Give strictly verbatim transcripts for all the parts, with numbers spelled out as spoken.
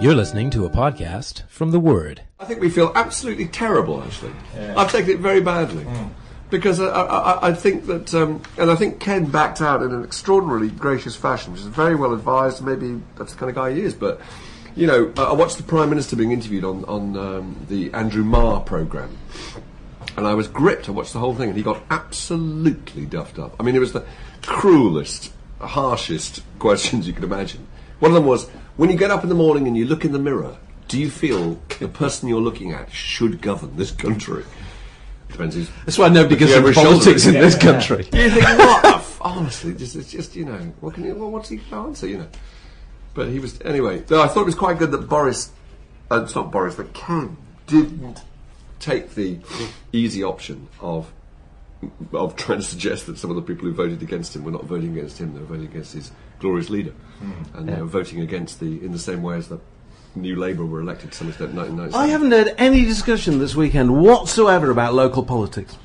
You're listening to a podcast from The Word. I think we feel absolutely terrible, actually. Yeah. I've taken it very badly. Mm. Because I, I, I think that, um, and I think Ken backed out in an extraordinarily gracious fashion, which is very well advised. Maybe that's the kind of guy he is, but... You know, I watched the Prime Minister being interviewed on, on um, the Andrew Marr programme, and I was gripped. I watched the whole thing, and he got absolutely duffed up. I mean, it was the cruelest, harshest questions you could imagine. One of them was, when you get up in the morning and you look in the mirror, do you feel the person you're looking at should govern this country? Depends who's... That's why nobody gives a politics in this country. You think, what? f- honestly, just, it's just, you know, what can you, what's he answer, you know? But he was... Anyway, though I thought it was quite good that Boris... Uh, it's not Boris, that Ken didn't take the easy option of of trying to suggest that some of the people who voted against him were not voting against him, they were voting against his glorious leader. Mm. And yeah. They were voting against the... in the same way as the New Labour were elected to some extent in nineteen ninety-seven. I haven't heard any discussion this weekend whatsoever about local politics.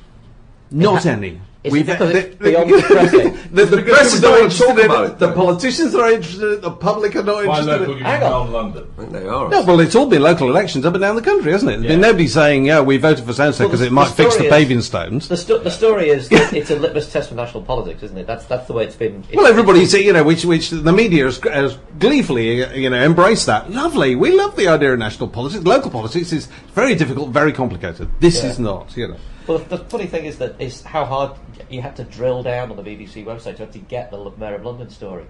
Not ha- any. We the, the, the, the press is not interested in it, the politicians are interested in it, the public are not By interested in it. Hang on. London. They are. No, well, it's all been local elections up and down the country, hasn't it? There's yeah. been nobody saying, yeah, we voted for so-and-so because well, it might fix the is, paving stones. The, sto- the story is that it's a litmus test for national politics, isn't it? That's that's the way it's been. It's well, everybody's, you know, which which the media has, has gleefully, you know, embraced that. Lovely. We love the idea of national politics. Local politics is very difficult, very complicated. This yeah. is not, you know. Well, the funny thing is that is how hard you had to drill down on the B B C website to actually get the Mayor of London story,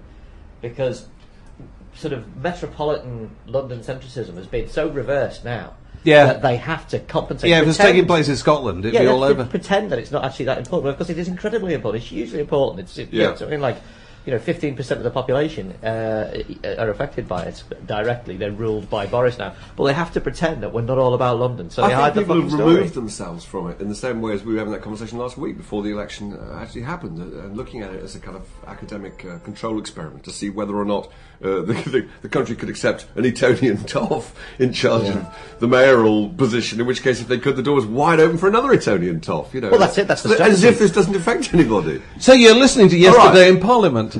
because sort of metropolitan London centricism has been so reversed now yeah. that they have to compensate. Yeah, pretend, if it's taking place in Scotland, it'd yeah, be all over. Pretend that it's not actually that important, because it is incredibly important. It's hugely important. It's it, yeah. yeah, something like, you know, fifteen percent of the population uh, are affected by it directly. They're ruled by Boris now. But they have to pretend that we're not all about London. So they I think people the have removed story. themselves from it in the same way as we were having that conversation last week before the election uh, actually happened, uh, and looking at it as a kind of academic uh, control experiment to see whether or not uh, the, the, the country could accept an Etonian toff in charge yeah. of the mayoral position, in which case, if they could, the door was wide open for another Etonian toff. You know, well, that's it. That's the strategy. As if this doesn't affect anybody. So you're listening to Yesterday right. in Parliament.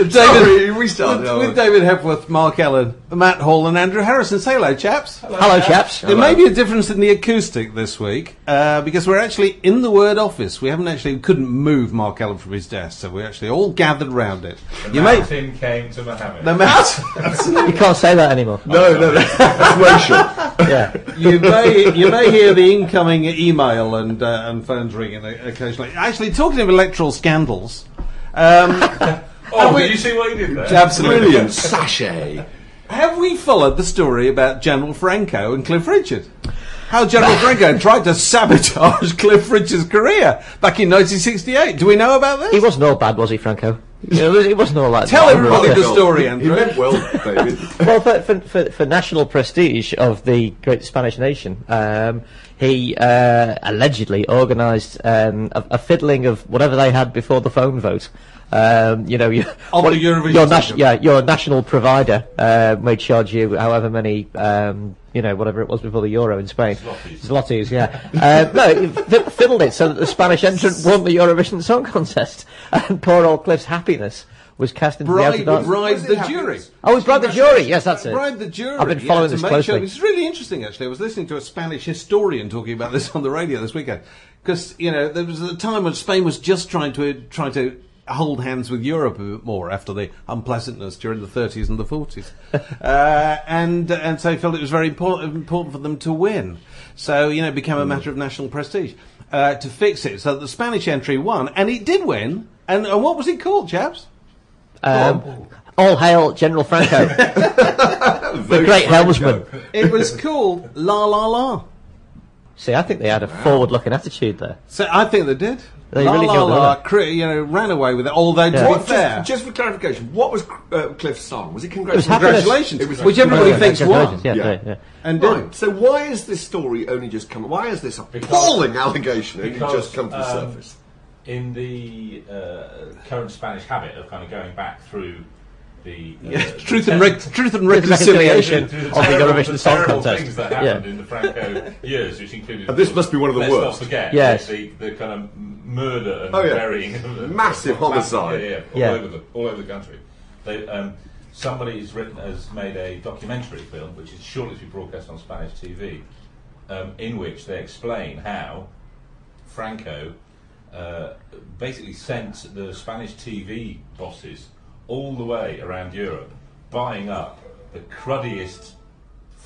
David, Sorry, we started with, with David Hepworth, Mark Ellen, Matt Hall and Andrew Harrison. Say hello, chaps. Hello, hello chaps. chaps. Hello. There may be a difference in the acoustic this week, uh, because we're actually in the Word office. We haven't actually, we couldn't move Mark Ellen from his desk, so we're actually all gathered round it. The you mountain may, came to Mohammed. The mountain. You can't say that anymore. No, no, that's, that's racial. Yeah. You may, you may hear the incoming email and uh, and phones ringing occasionally. Actually, talking of electoral scandals. Um, Oh, we, did you see what he did there? Absolutely. Brilliant sachet. Have we followed the story about General Franco and Cliff Richard? How General Franco tried to sabotage Cliff Richard's career back in nineteen sixty-eight. Do we know about this? He wasn't all bad, was he, Franco? It wasn't all that. Tell everybody the story, Andrew. He meant well, David. Well, for, for, for, for national prestige of the great Spanish nation, um, he uh, allegedly organised um, a, a fiddling of whatever they had before the phone vote. Um, you know, you, on well, the Eurovision your, nat yeah, your national provider uh, may charge you however many, um, you know, whatever it was before the Euro in Spain. Zlotys. Zlotys, yeah. um, no, it fiddled it so that the Spanish entrant won the Eurovision Song Contest. And poor old Cliff's happiness was cast into bride, the outer Bride the happens? Jury. Oh, it was Bride the Jury. Yes, that's it. Bride the Jury. I've been following yeah, this closely. Sure. It's really interesting, actually. I was listening to a Spanish historian talking about this on the radio this weekend. Because, you know, there was a time when Spain was just trying to... Try to hold hands with Europe a bit more after the unpleasantness during the thirties and the forties. uh, and and so I felt it was very important, important for them to win. So, you know, it became a matter of national prestige uh, to fix it. So the Spanish entry won, and it did win. And, and what was it called, chaps? Um, all hail General Franco. The great helmsman. It was called La La La. See, I think they had a wow. forward-looking attitude there. So I think they did. They la really la la, la you know, ran away with it. Although, yeah. what, just, just for clarification, what was uh, Cliff's song? Was it Congratulations? It was Congratulations, it was which everybody thinks won. Yeah, yeah. yeah. And right. Did. So why is this story only just come? Why is this appalling allegation only just come to the um, surface? In the uh, current Spanish habit of kind of going back through. The, uh, yeah, truth, the and rec truth and reconciliation of the Eurovision Song Contest. Things that happened yeah. in the Franco years, which included. And this must be one of the let's worst. Not forget, yes. the, the kind of murder and oh, yeah. burying of the, massive homicide. Yeah, yeah, all, yeah. Over the, all over the country. They, um, somebody's written has made a documentary film, which is shortly to be broadcast on Spanish T V, um, in which they explain how Franco uh, basically sent the Spanish T V bosses all the way around Europe, buying up the cruddiest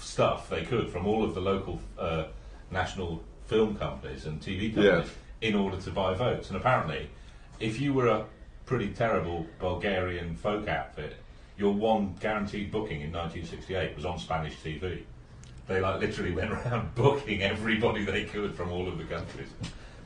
stuff they could from all of the local uh, national film companies and T V companies yeah. in order to buy votes. And apparently, if you were a pretty terrible Bulgarian folk outfit, your one guaranteed booking in nineteen sixty-eight was on Spanish T V. They like literally went around booking everybody they could from all of the countries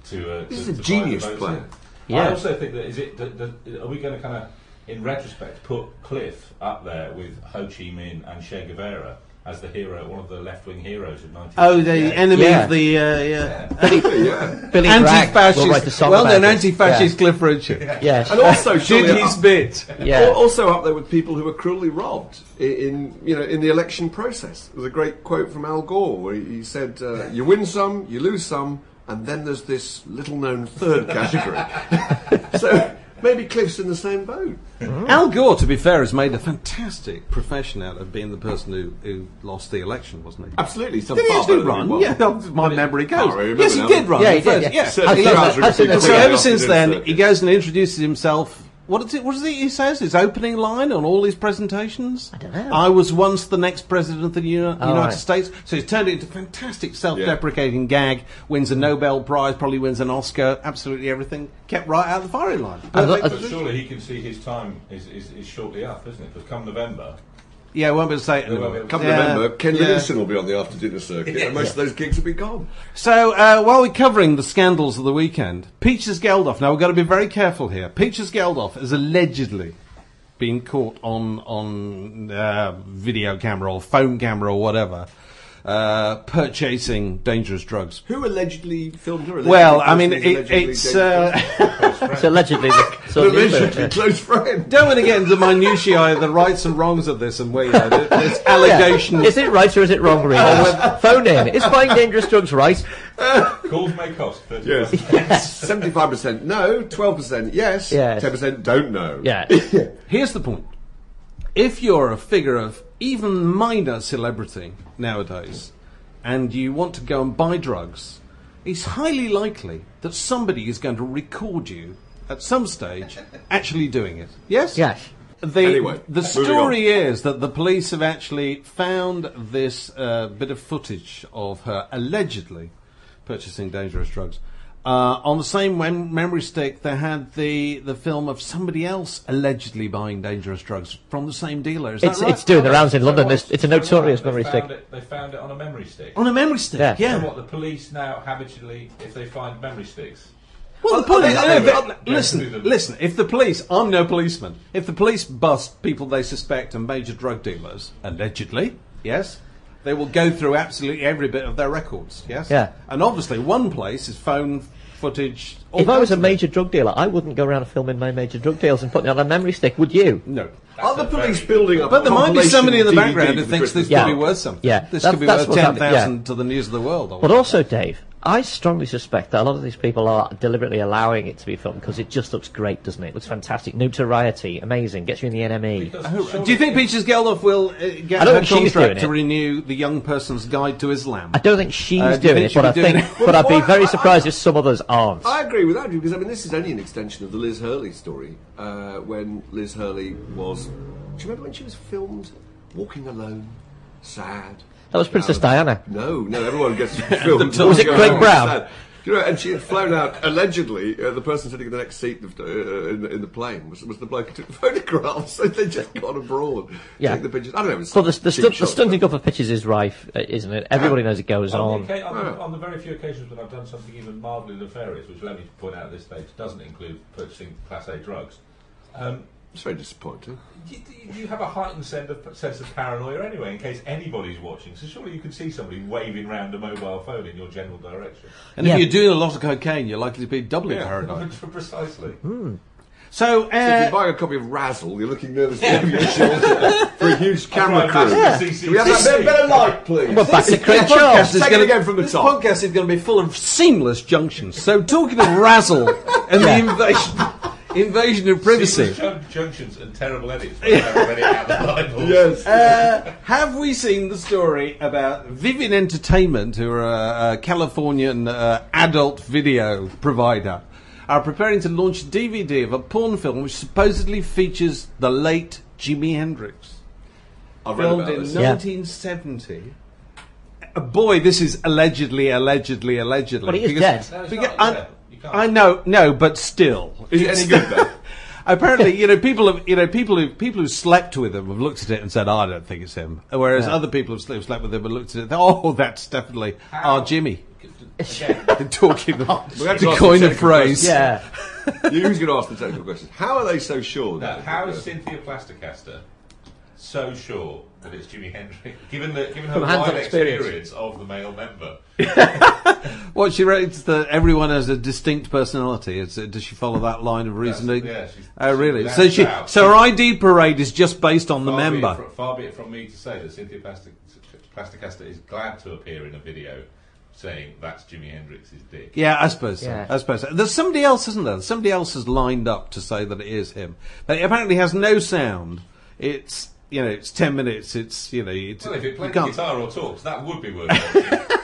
to. Uh, this to, is a to genius plan. Yeah. I also think that is it. That, that, are we going to kind of? In retrospect, put Cliff up there with Ho Chi Minh and Che Guevara as the hero, one of the left-wing heroes of nineteen sixty-eight. Oh, the enemy yeah. of the, uh, yeah. Billy, yeah. Billy anti-fascist, we'll well-known anti-fascist yeah. Cliff Richard. Yeah. Yes. And also did his bit. Yeah. Also up there with people who were cruelly robbed in, you know, in the election process. There's a great quote from Al Gore where he said, uh, yeah. you win some, you lose some, and then there's this little-known third category. So... Maybe Cliff's in the same boat. Oh. Al Gore, to be fair, has made a fantastic profession out of being the person who, who lost the election, wasn't he? Absolutely. Some did he actually run? Well. Yeah, that's my memory goes. Yes, he did run. Yeah, he did. Yeah. So ever since then, he goes and introduces himself. What is it? What is it he says? His opening line on all his presentations? I don't know. I was once the next president of the Uni oh, United right. States. So he's turned it into a fantastic self-deprecating yeah. gag. Wins a Nobel Prize, probably wins an Oscar, absolutely everything. Kept right out of the firing line. But, but surely he can see his time is, is, is shortly up, isn't it? Because come November... Yeah, I won't be able to say it. Well, come yeah. November, Ken yeah. Livingstone will be on the after-dinner circuit, yeah. and most yeah. of those gigs will be gone. So, uh, while we're covering the scandals of the weekend, Peaches Geldof, now we've got to be very careful here, Peaches Geldof has allegedly been caught on, on uh, video camera or phone camera or whatever, uh, purchasing dangerous drugs. Who allegedly filmed her? Allegedly well, I mean, it, it's... It's allegedly the close friend. Don't want to get into minutiae of the rights and wrongs of this and where you know, there's allegations. Yeah. Is it right or is it wrong, really? Phone in. Is buying dangerous drugs right? Calls may cost thirty percent. Yes. Yes. seventy-five percent no, twelve percent yes, yes. ten percent don't know. Yeah. Here's the point. If you're a figure of even minor celebrity nowadays and you want to go and buy drugs, it's highly likely that somebody is going to record you at some stage actually doing it. Yes? Yes. The, anyway, the story is that the police have actually found this uh, bit of footage of her allegedly purchasing dangerous drugs. Uh, on the same mem memory stick, they had the, the film of somebody else allegedly buying dangerous drugs from the same dealer. Is it's, that right? It's doing the rounds in so London. It's, it's a notorious memory stick. It, they found it on a memory stick. On a memory stick, yeah. yeah. So what, the police now habitually, if they find memory sticks... Well, well the police... They, they, they, they, listen, listen, if the police... I'm no policeman. If the police bust people they suspect are major drug dealers, allegedly, yes... They will go through absolutely every bit of their records, yes? Yeah. And obviously one place is phone footage. If I was a major drug dealer, I wouldn't go around filming my major drug deals and putting it on a memory stick, would you? No. Are the police building up? But there might be somebody in the background who thinks this could be worth something. Yeah. This could be worth ten thousand to the news of the world. But also, Dave, I strongly suspect that a lot of these people are deliberately allowing it to be filmed because it just looks great, doesn't it? It looks fantastic. Notoriety, amazing, gets you in the N M E. Do you think Peaches Geldof will uh, get a contract to renew the Young Person's Guide to Islam? I don't think she's uh, doing it, but I think, but I'd be very surprised if some others aren't. I agree with Andrew because, I mean, this is only an extension of the Liz Hurley story uh, when Liz Hurley was... Do you remember when she was filmed walking alone, sad... That was Princess no, Diana. No, no, everyone gets filmed. Was it Craig Brown? You know, and she had flown out, allegedly, uh, the person sitting in the next seat of, uh, in, in the plane was, was the bloke who took the photographs, so they just got abroad, yeah. Take the pictures. I don't know. It's well, the, the, stu shot, the stunting up of pictures is rife, isn't it? Everybody knows it goes on. On. The, on the very few occasions when I've done something even mildly nefarious, which, let me point out at this stage, doesn't include purchasing Class A drugs, um... it's very disappointing. You, you have a heightened sense of, sense of paranoia anyway, in case anybody's watching. So surely you can see somebody waving round a mobile phone in your general direction. And yeah. If you're doing a lot of cocaine, you're likely to be doubly yeah, paranoid. Precisely. Mm. So, uh, so if you're buying a copy of Razzle, you're looking nervous for a huge camera crew. Yeah. Can we have that bit better light, please? Well, back to Craig Charles. This podcast is going to be full of seamless junctions. So talking of Razzle and yeah. the invasion... Invasion of privacy. Junctions and terrible edits. Yes. Uh, have we seen the story about Vivid Entertainment, who are a, a Californian uh, adult video provider, are preparing to launch a D V D of a porn film which supposedly features the late Jimi Hendrix. I read about this. Filmed in nineteen seventy. Yeah. Boy, this is allegedly, allegedly, allegedly. But he is because, dead. No, because, not, uh, I know, no, but still, is it any good though? Apparently, you know, people have, you know, people who people who slept with him have looked at it and said, oh, "I don't think it's him." Whereas yeah. other people who slept slept with him and looked at it, "Oh, that's definitely How? our Jimmy." Talking, we have to coin a phrase. Yeah, who's going to ask the technical questions? How are they so sure? No, how is Cynthia Plastercaster so sure that it's Jimi Hendrix, given that given her wide experience. experience of the male member? Well, she rates that everyone has a distinct personality. Is, uh, does she follow that line of reasoning? That's, yeah, she's, oh, really? So she, out. so her I D parade is just based on far the member. Be from, far be it from me to say that Cynthia Plastercaster is glad to appear in a video saying that's Jimi Hendrix's dick. Yeah, I suppose yeah. so. I suppose so. There's somebody else, isn't there? Somebody else has lined up to say that it is him. But it apparently has no sound. It's you know, it's ten minutes. It's you know, it's, well, if it plays guitar or talks, that would be worth it.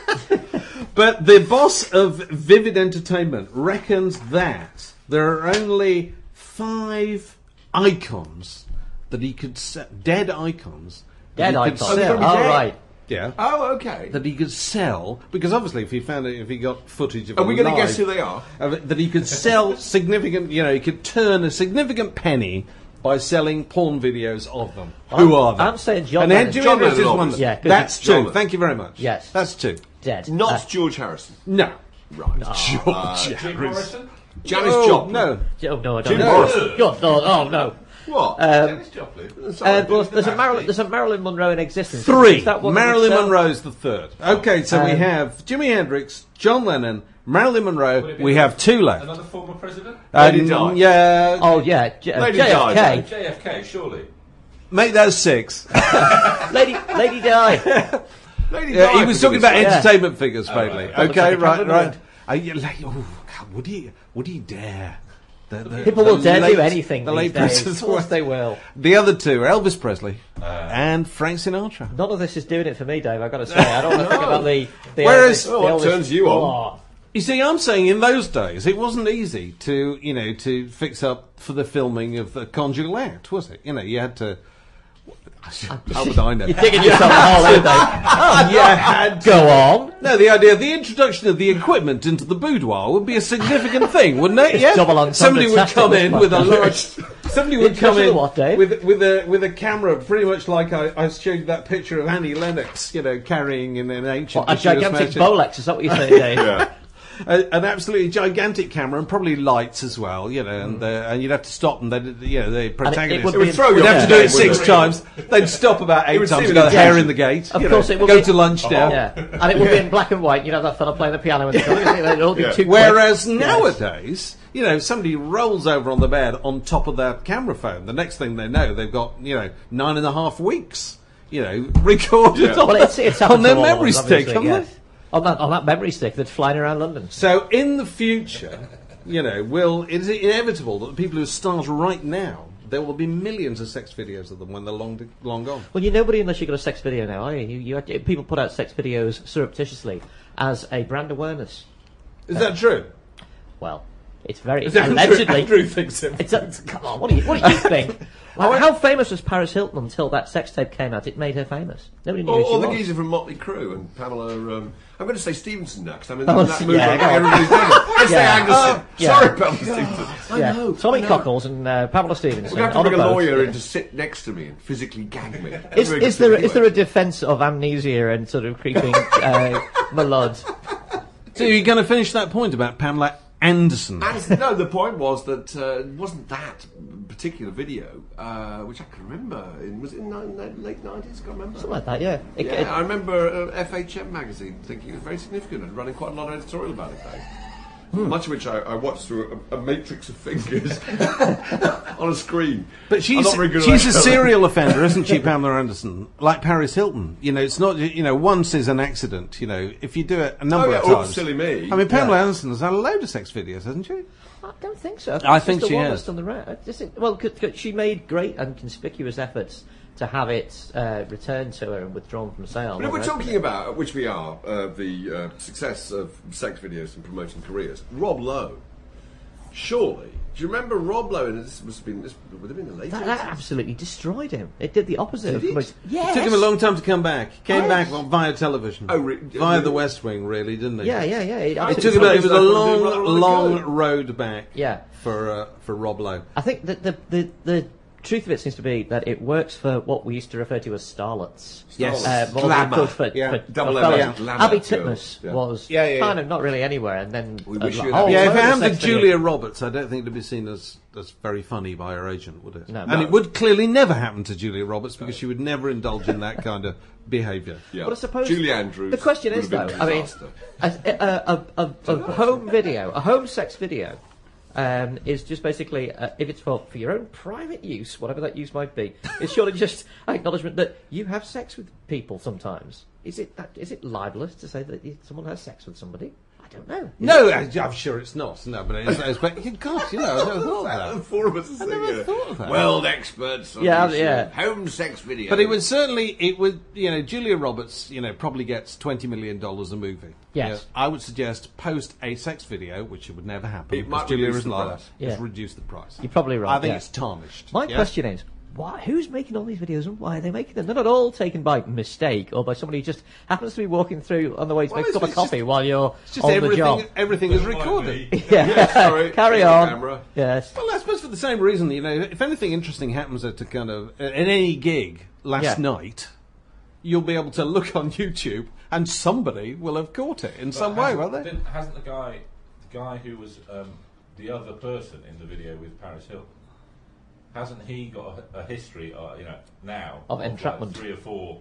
But the boss of Vivid Entertainment reckons that there are only five icons that he could sell, dead icons. Dead icons. Oh, dead. oh, right. Yeah. Oh, okay. That he could sell, because obviously if he found it, if he got footage of... Are we going to guess who they are? Uh, that he could sell significant, you know, he could turn a significant penny by selling porn videos of them. I'm, who are they? I'm saying John Lennon. And John Lennon is one of them. Yeah, that's two. John. Thank you very much. Yes. That's two. Dead. Not uh, George Harrison. No. Right. No. George uh, Harrison. Morrison? Janice oh, Joplin. No. Oh, no, I don't Jim know. Morrison. God, no, oh, no. What? Um, Janice Joplin? Sorry, uh, well, there's, a Marilyn, there's a Marilyn Monroe in existence. Three. That Marilyn Monroe's the third. Okay, so um, we have Jimi Hendrix, John Lennon, Marilyn Monroe. We have two left. Another former president? Um, Lady Di. Yeah. Oh, yeah. J Lady J F K. Di. J F K, surely. Make that six. Lady, Lady Di. Lady yeah, Di he was talking about yeah. entertainment figures, oh, mainly. Right, right. Okay, right, right. Are you, like, oh, God, would he? Would he dare? The, the, People the will dare late, do anything. The late days. Of course they will. The other two are Elvis Presley uh, and Frank Sinatra. None of this is doing it for me, Dave. I've got to say, I don't want to think about the. the Whereas, Elvis, oh, the Elvis, turns you on. Oh. You see, I'm saying in those days it wasn't easy to, you know, to fix up for the filming of the conjugal act, was it? You know, you had to. How would I know? You're digging yourself a hole, aren't they? Oh, you had to. Go on. No, the idea of the introduction of the equipment into the boudoir would be a significant thing, wouldn't it? It's yeah. Double somebody would come in with a large. Somebody would come in what, with with a with a camera, pretty much like I, I showed you that picture of Annie Lennox, you know, carrying in an ancient. What, a gigantic Bolex. Is that what you're saying, Dave? Yeah. a, an absolutely gigantic camera and probably lights as well, you know, and, mm. and you'd have to stop them. They'd, you know, the protagonist would, would throw you. You'd have to do it six it? times. They'd stop about eight times. You'd have hair in the gate. Of course, know, it would go be, to lunch now. Yeah. And it would yeah. be in black and white. You'd have that fella playing the piano. And it'd all be yeah. too Whereas quick. nowadays, you know, somebody rolls over on the bed on top of their camera phone. The next thing they know, they've got, you know, nine and a half weeks. You know, recorded yeah. on, well, it's, it's on their memory ones, stick, haven't yes. they? On that, on that memory stick that's flying around London. So in the future, you know, will is it inevitable that the people who start right now, there will be millions of sex videos of them when they're long, long gone? Well, you're nobody unless you've got a sex video now, are you? you, you to, people put out sex videos surreptitiously as a brand awareness. Is uh, that true? Well... It's very it's Andrew, allegedly. Andrew thinks it. It's a, come on, what do you what do you think? Like, how famous was Paris Hilton until that sex tape came out? It made her famous. Nobody knew. Or, who she or was. The geezer from Motley Crue and Pamela. Um, I'm going to say Stevenson now because I'm in oh, that movie. Yeah, everybody's doing it. I say yeah. Anderson. Oh, yeah. Sorry, Pamela oh, Stevenson. Yeah. I know. Tommy I know. Cockles and uh, Pamela Stevenson. We're going to bring a boat, lawyer yeah. in to sit next to me and physically gag me. Is, is there is there a defence of amnesia and sort of creeping uh, malod? So you're going to finish that point about Pamela Anderson. Anderson. No, the point was that uh, it wasn't that particular video, uh, which I can remember. It was in the late nineties, I can remember. Something like that, yeah. It, yeah it, I remember uh, F H M magazine thinking it was very significant and running quite a lot of editorial about it, though. Hmm. Much of which I, I watched through a, a matrix of fingers on a screen. But she's she's a serial offender, isn't she, Pamela Anderson? Like Paris Hilton, you know, it's not you know once is an accident. You know, if you do it a number oh, yeah, of times, oops, silly me. I mean, Pamela yeah. Anderson has had a load of sex videos, hasn't she? I don't think so. I think, I think the she one has. That's done the right. Well, cause, cause she made great and conspicuous efforts to have it uh, returned to her and withdrawn from sale. But if we're talking about, which we are, uh, the uh, success of sex videos and promoting careers, Rob Lowe, surely, do you remember Rob Lowe? And this must have been, this would have been the late that, that absolutely destroyed him. It did the opposite. Did it? Yes. It took him a long time to come back. Came yes. back well, via television. Oh, re via re The West Wing, really, didn't it? Yeah, yeah, yeah. It, it took about, it was a long, long road back. Yeah. For uh, for Rob Lowe, I think that the the. the truth of it seems to be that it works for what we used to refer to as starlets. Yes, uh, glamour. For, yeah. for, Double for yeah. Abby Titmus yeah. was yeah, yeah, yeah. kind of not really anywhere, and then we wish you oh, yeah. If it happened to Julia Roberts, I don't think it'd be seen as as very funny by her agent, would it? No, and no. it would clearly never happen to Julia Roberts because no. she would never indulge in that kind of behaviour. Yeah. But I suppose Julia Andrews. The question is though, I mean, a, a, a, a, a home video, a home sex video. Um, is just basically, uh, if it's for, for your own private use, whatever that use might be, it's surely just an acknowledgement that you have sex with people sometimes. Is it that? Is it libelous to say that someone has sex with somebody? I don't know. Is no, it, I'm sure it's not. No, but it's, it's but God, you know, I never thought of that. Four of us are saying, world experts on yeah, yeah. home sex video. But it would certainly, it would, you know, Julia Roberts, you know, probably gets twenty million dollars a movie. Yes. You know, I would suggest post a sex video, which would never happen. It might Julia isn't like that. Yeah. Just reduce the price. You're probably right. I think yeah. it's tarnished. My yeah? question is, why, who's making all these videos and why are they making them? They're not all taken by mistake or by somebody who just happens to be walking through on the way to well, make a cup of coffee just, while you're it's just on everything, the job. Everything is recorded. yeah, yeah sorry. Carry on. Camera. Yes. Well, I suppose for the same reason, you know, if anything interesting happens at a kind of uh, in any gig last yeah. night, you'll be able to look on YouTube and somebody will have caught it in but some way, won't they? Didn't, hasn't the guy, the guy who was um, the other person in the video with Paris Hilton? Hasn't he got a, a history, uh, you know, now of, of entrapment, like three or four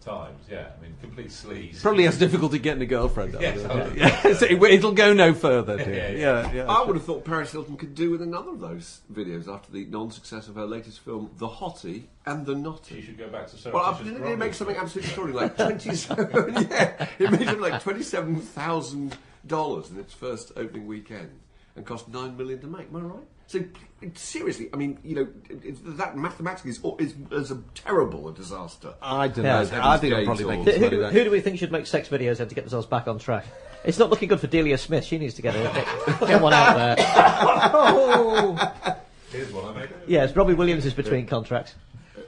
times? Yeah, I mean, complete sleaze. Probably has difficulty getting a girlfriend. yes, it? Yeah. so it, it'll go no further. Yeah, yeah, yeah. yeah, I would have thought Paris Hilton could do with another of those videos after the non-success of her latest film, The Hottie and the Naughty. She should go back to Sarah. Well, I think it makes something absolutely extraordinary, like twenty-seven. yeah, it made him like twenty-seven thousand dollars in its first opening weekend, and cost nine million to make. Am I right? So, seriously, I mean, you know, that mathematically is, is, is a terrible a disaster. I don't yeah, know. I think I'll probably make it. Who, do, who do we think should make sex videos then to get themselves back on track? It's not looking good for Delia Smith. She needs to get, a, get one out there. oh. Here's one I made. Yes, Robbie Williams is between yeah. contracts.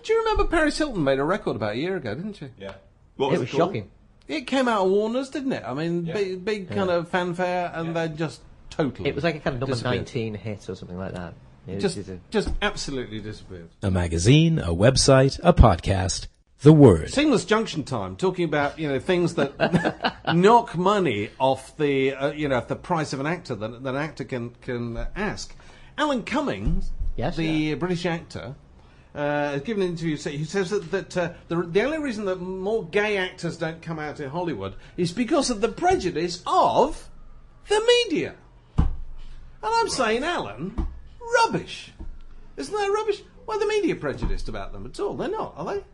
Do you remember Paris Hilton made a record about a year ago, didn't she? Yeah. What was it was it shocking. It came out of Warner's, didn't it? I mean, yeah. big, big yeah. kind of fanfare, and yeah. they just... Totally it was like a kind of number nineteen hit or something like that. It just, just absolutely disappeared. A magazine, a website, a podcast. the word. Seamless junction time, talking about, you know, things that knock money off the, uh, you know, the price of an actor that, that an actor can, can uh, ask. Alan Cumming, yes, the yeah. British actor, uh, has given an interview. He says that, that uh, the, the only reason that more gay actors don't come out in Hollywood is because of the prejudice of the media. And I'm saying, Alan, rubbish. Isn't that rubbish? Why are the media prejudiced about them at all? They're not, are they?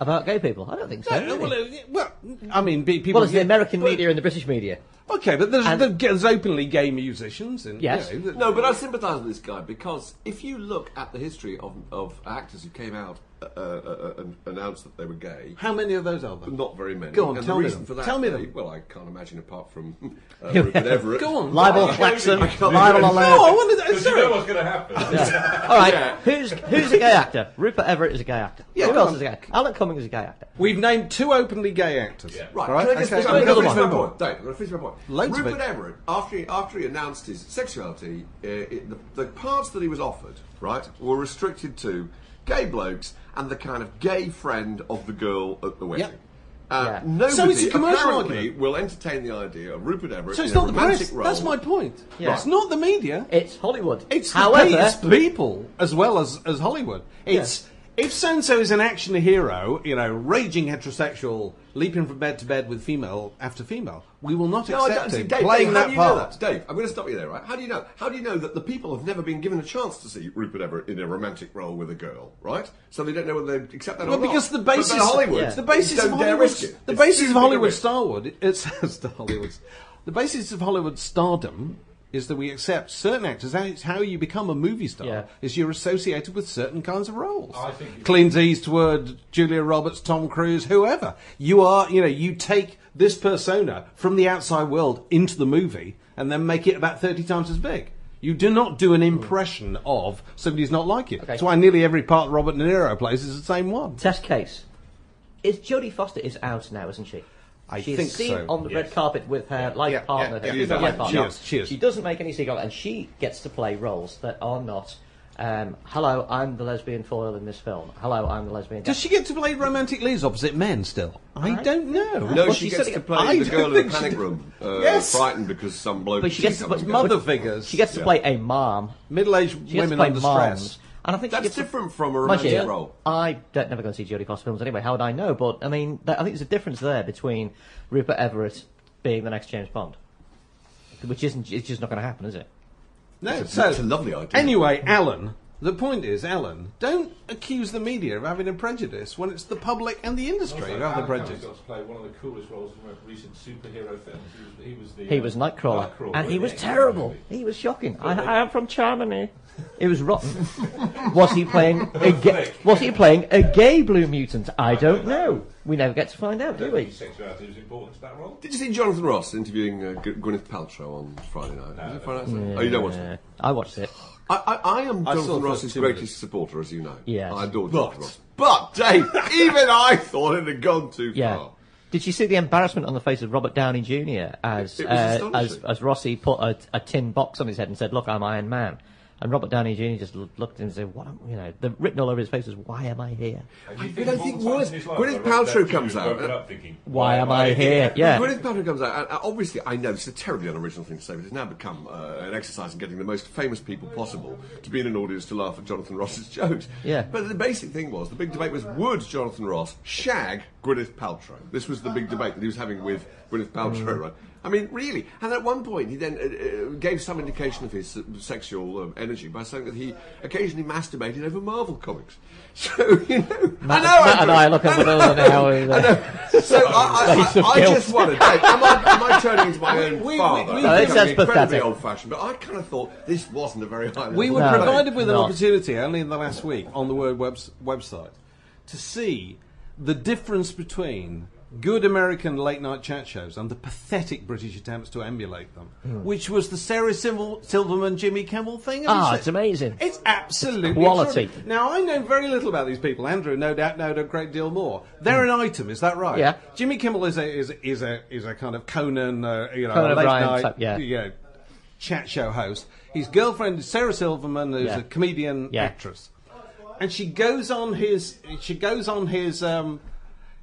About gay people? I don't think so. No, well, uh, well, I mean, people... Well, it's the American but, media and the British media. Okay, but there's, and, there's openly gay musicians. And, yes. You know, no, but I sympathise with this guy, because if you look at the history of, of actors who came out uh, uh, and announced that they were gay... How many of those are there? Not very many. Go on, and tell the reason me them. For that, tell me them. Well, I can't imagine apart from uh, Rupert Everett. Go on. Libel Claxon. Libel on No, I wanted... Because you know what's going to happen. Yeah. All right, yeah. who's, who's a gay actor? Rupert Everett is a gay actor. Yeah, who else on. Is a gay actor? Alan Cumming is a gay actor. We've named two openly gay actors. Yeah. Right, right. Can I just okay. finish my point? Dave, I'm going to finish my point. Loads Rupert Everett, after he, after he announced his sexuality, uh, it, the, the parts that he was offered, right, were restricted to gay blokes and the kind of gay friend of the girl at the wedding. Yep. Uh, yeah. Nobody so it's a commercial argument. Will entertain the idea of Rupert Everett. So it's in not a the press. Role. That's my point. Yeah. Right. It's not the media. It's Hollywood. It's However, the it's people as well as as Hollywood. It's yeah. If so-and-so is an action hero, you know, raging heterosexual, leaping from bed to bed with female after female, we will not no, accept him playing Dave, that part. That? Dave, I'm going to stop you there, right? How do you know? How do you know that the people have never been given a chance to see Rupert Everett in a romantic role with a girl, right? So they don't know whether they accept that well, or not. Well, because the basis of Hollywood, yeah. the basis of Hollywood, the it's basis of Hollywood starwood, it's the Hollywood's, the basis of Hollywood stardom. Is that we accept certain actors. That's how you become a movie star, yeah. is you're associated with certain kinds of roles. I think Clint Eastwood, Julia Roberts, Tom Cruise, whoever. You are, you know, you take this persona from the outside world into the movie and then make it about thirty times as big. You do not do an impression mm. of somebody who's not like you. Okay. That's why nearly every part Robert De Niro plays is the same one. Test case. Is Jodie Foster is out now, isn't she? I She's think seen so. on the yes. red carpet with her life yeah, partner. Yeah, yeah, her life partner. Cheers, cheers. She doesn't make any seagull, and she gets to play roles that are not, um, hello, I'm the lesbian foil in this film. Hello, I'm the lesbian... Does dad. she get to play romantic leads opposite men still? I, I don't know. No, well, she, she gets to play I the girl in the panic room, uh, yes. frightened because some bloke... But she gets to play mother figures. She gets to yeah. play a mom. Middle-aged women under stress. And I think that's different from a romantic role. I don't never go and see Jodie Foster films anyway. How would I know? But I mean, that, I think there's a difference there between Rupert Everett being the next James Bond, which isn't. It's just not going to happen, is it? No, it's a, so it's a lovely idea. Anyway, Alan, the point is, Alan, don't accuse the media of having a prejudice when it's the public and the industry who have the prejudice. Got to play one of the coolest roles in recent superhero films. He was, he was the he uh, was Nightcrawler, Nightcrawler, and he was terrible. Movie. He was shocking. I, I am from Germany. It was rotten. Was he playing a gay, was he playing a gay Blue Mutant? I don't know. We never get to find out, do we? Sexuality was important to that role. Did you see Jonathan Ross interviewing uh, Gwyneth Paltrow on Friday night? No, no, Friday night? Yeah. Oh, you don't watch it? I watched it. I, I, I am Jonathan Ross's greatest supporter, as you know. Yeah, I adore Jonathan Ross. But Dave, even I thought it had gone too yeah. far. Did you see the embarrassment on the face of Robert Downey Junior as uh, as, as Rossi put a, a tin box on his head and said, "Look, I'm Iron Man." And Robert Downey Junior just looked at him and said, "What? You know, the written all over his face was, why am I here?" I don't think Gwyneth Paltrow, Paltrow comes out. Up thinking, why, why am I, I here? here? Yeah. Gwyneth Paltrow comes out. And obviously, I know it's a terribly unoriginal thing to say, but it's now become uh, an exercise in getting the most famous people possible to be in an audience to laugh at Jonathan Ross's jokes. Yeah. But the basic thing was, the big debate was, would Jonathan Ross shag Gwyneth Paltrow? This was the big debate that he was having with Gwyneth Paltrow, mm. right? I mean, really. And at one point, he then uh, gave some indication of his uh, sexual um, energy by saying that he occasionally masturbated over Marvel comics. So, you know... Matt, I know, Matt and I look at the middle of the hour. I So, I, I, I, I just wondered, Dave, am I, am I turning into my own we, father? We, we, no, sounds incredibly old-fashioned, but I kind of thought this wasn't a very high level. We were no, provided with not. an opportunity, only in the last week, on the Word webs website, to see the difference between... good American late-night chat shows and the pathetic British attempts to emulate them, mm. which was the Sarah Sil Silverman, Jimmy Kimmel thing. Ah, it's amazing. It's absolutely quality. Now, I know very little about these people. Andrew, no doubt, knows a great deal more. They're mm. an item, is that right? Yeah. Jimmy Kimmel is a is is a is a kind of Conan, uh, you know, Conan late-night, type, yeah. you know, chat show host. His girlfriend is Sarah Silverman, who's yeah. a comedian yeah. actress, and she goes on his she goes on his. Um,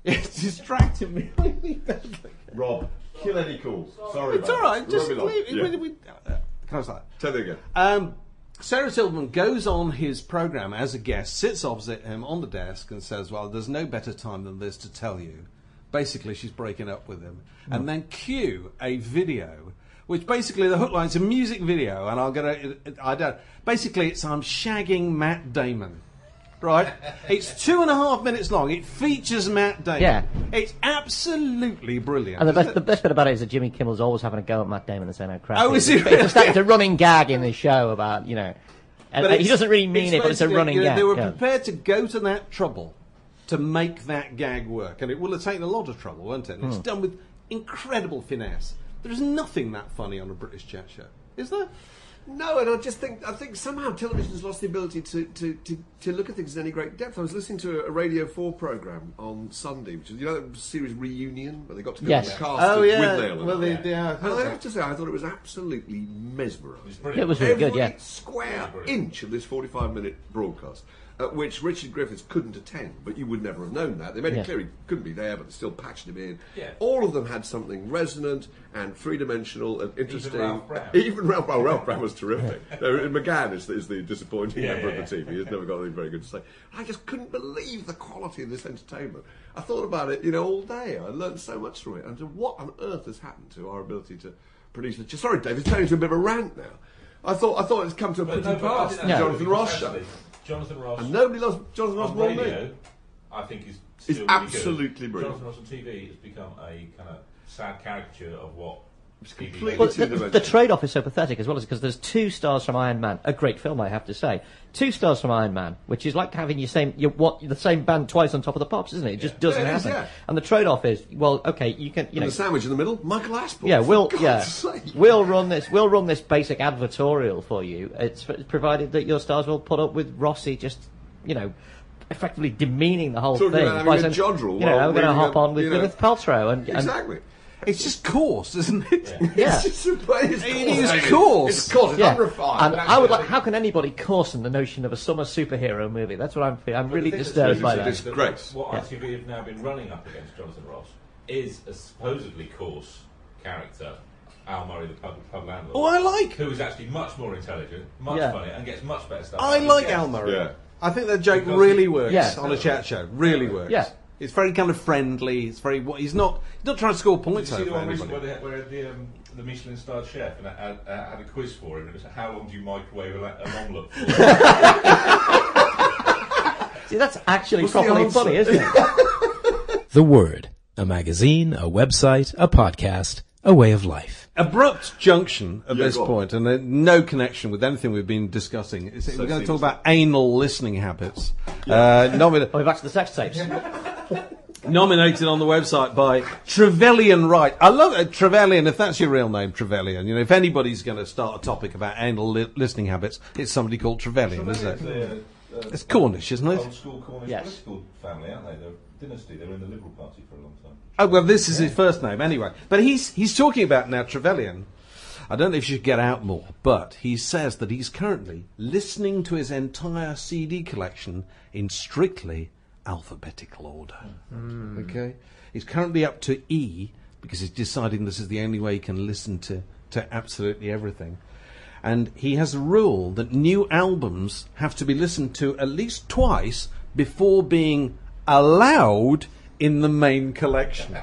It's distracting me really badly. Rob, kill any calls. Sorry it's about all right, that. Just leave it. Yeah. We, uh, can I start? Tell me again. Um, Sarah Silverman goes on his programme as a guest, sits opposite him on the desk and says, well, there's no better time than this to tell you. Basically, she's breaking up with him. Mm. And then cue a video, which basically the hookline is a music video, and I'll get a, I don't. Basically, it's I'm shagging Matt Damon. Right? It's two and a half minutes long. It features Matt Damon. Yeah. It's absolutely brilliant. And the best, the best bit about it is that Jimmy Kimmel's always having a go at Matt Damon and saying how crap. Oh, is he really? It's, it's a running gag in the show about, you know. But he doesn't really mean it, but it's a running you know, gag. They were yeah. prepared to go to that trouble to make that gag work. And it will have taken a lot of trouble, won't it? And it's mm. done with incredible finesse. There is nothing that funny on a British chat show, is there? No, and I just think I think somehow television's lost the ability to, to, to, to look at things in any great depth. I was listening to a Radio four programme on Sunday, which is, you know, the series Reunion, where they got to go yes. to the cast oh, yeah. with Dale. Well, yeah. yeah. And I have to say, I thought it was absolutely mesmerising. It was, it was really Every good, yeah. square inch of this forty-five minute broadcast, at which Richard Griffiths couldn't attend, but you would never have known that. They made yeah. it clear he couldn't be there, but they still patched him in. Yeah. All of them had something resonant and three-dimensional and interesting. Even Ralph Brown. Even Ralph, well, Ralph Brown was terrific. no, McGann is, is the disappointing yeah, member yeah, of the team. He's yeah. never got anything very good to say. I just couldn't believe the quality of this entertainment. I thought about it, you know, all day. I learned so much from it. And what on earth has happened to our ability to produce the... Sorry, Dave, it's turning into a bit of a rant now. I thought, I thought it's come to a pretty fast no, Jonathan Ross show. Jonathan Ross. And nobody loves Jonathan Ross more than me. I think is still really absolutely good. Brilliant. Jonathan Ross on T V has become a kind of sad caricature of what. It's completely well, the, the, the trade-off is so pathetic as well, because there's two stars from Iron Man, a great film I have to say. Two stars from Iron Man, which is like having your same your, what the same band twice on Top of the Pops, isn't it? It yeah. just doesn't yeah, it happen. Is, yeah. And the trade-off is, well, okay, you can you and know the sandwich in the middle, Michael Aspel. Yeah, we'll yeah sake. we'll run this we'll run this basic advertorial for you. It's provided that your stars will put up with Rossi just you know. effectively demeaning the whole Talking thing. About by saying, jodrel, you know, I'm going to hop on with Gwyneth Paltrow and, and exactly. It's just coarse, isn't it? Yeah. yeah. It's just a place. It is coarse. It's coarse. It's yeah. unrefined. And I would like. How can anybody coarsen the notion of a summer superhero movie? That's what I'm. I'm really disturbed by that. It's great. What yeah. I T V have now been running up against Jonathan Ross is a supposedly coarse character, Al Murray, the pub, pub landlord. Oh, I like. Who is actually much more intelligent, much yeah. funnier, and gets much better stuff. I like Al Murray. Yeah. I think that joke because really works yeah. on a chat show. Really works. Yeah. It's very kind of friendly. It's very. He's not. He's not trying to score points. Did you see the one recently where, where the um, the Michelin-starred chef and I had, uh, had a quiz for him. And it was how long do you microwave an omelette for? See, that's actually What's properly funny, isn't it? The Word, a magazine, a website, a podcast, a way of life. Abrupt junction at yeah, this point, and uh, no connection with anything we've been discussing. It's, so we're going to talk about anal listening habits. Yeah. Uh, nomin- oh, we're back to the sex tapes. Nominated on the website by Trevelyan Wright. I love it. Trevelyan, if that's your real name, Trevelyan. You know, if anybody's going to start a topic about anal li- listening habits, it's somebody called Trevelyan, Trevelyan isn't it? The, uh, it's Cornish, isn't it? Old school Cornish yes. political family, aren't they? They're dynasty. They were in the Liberal Party for a long time. Oh, well, this is yeah. his first name anyway. But he's he's talking about now Trevelyan. I don't know if you should get out more, but he says that he's currently listening to his entire C D collection in strictly alphabetical order. Mm. Okay, he's currently up to E because he's deciding this is the only way he can listen to, to absolutely everything. And he has a rule that new albums have to be listened to at least twice before being allowed in the main collection.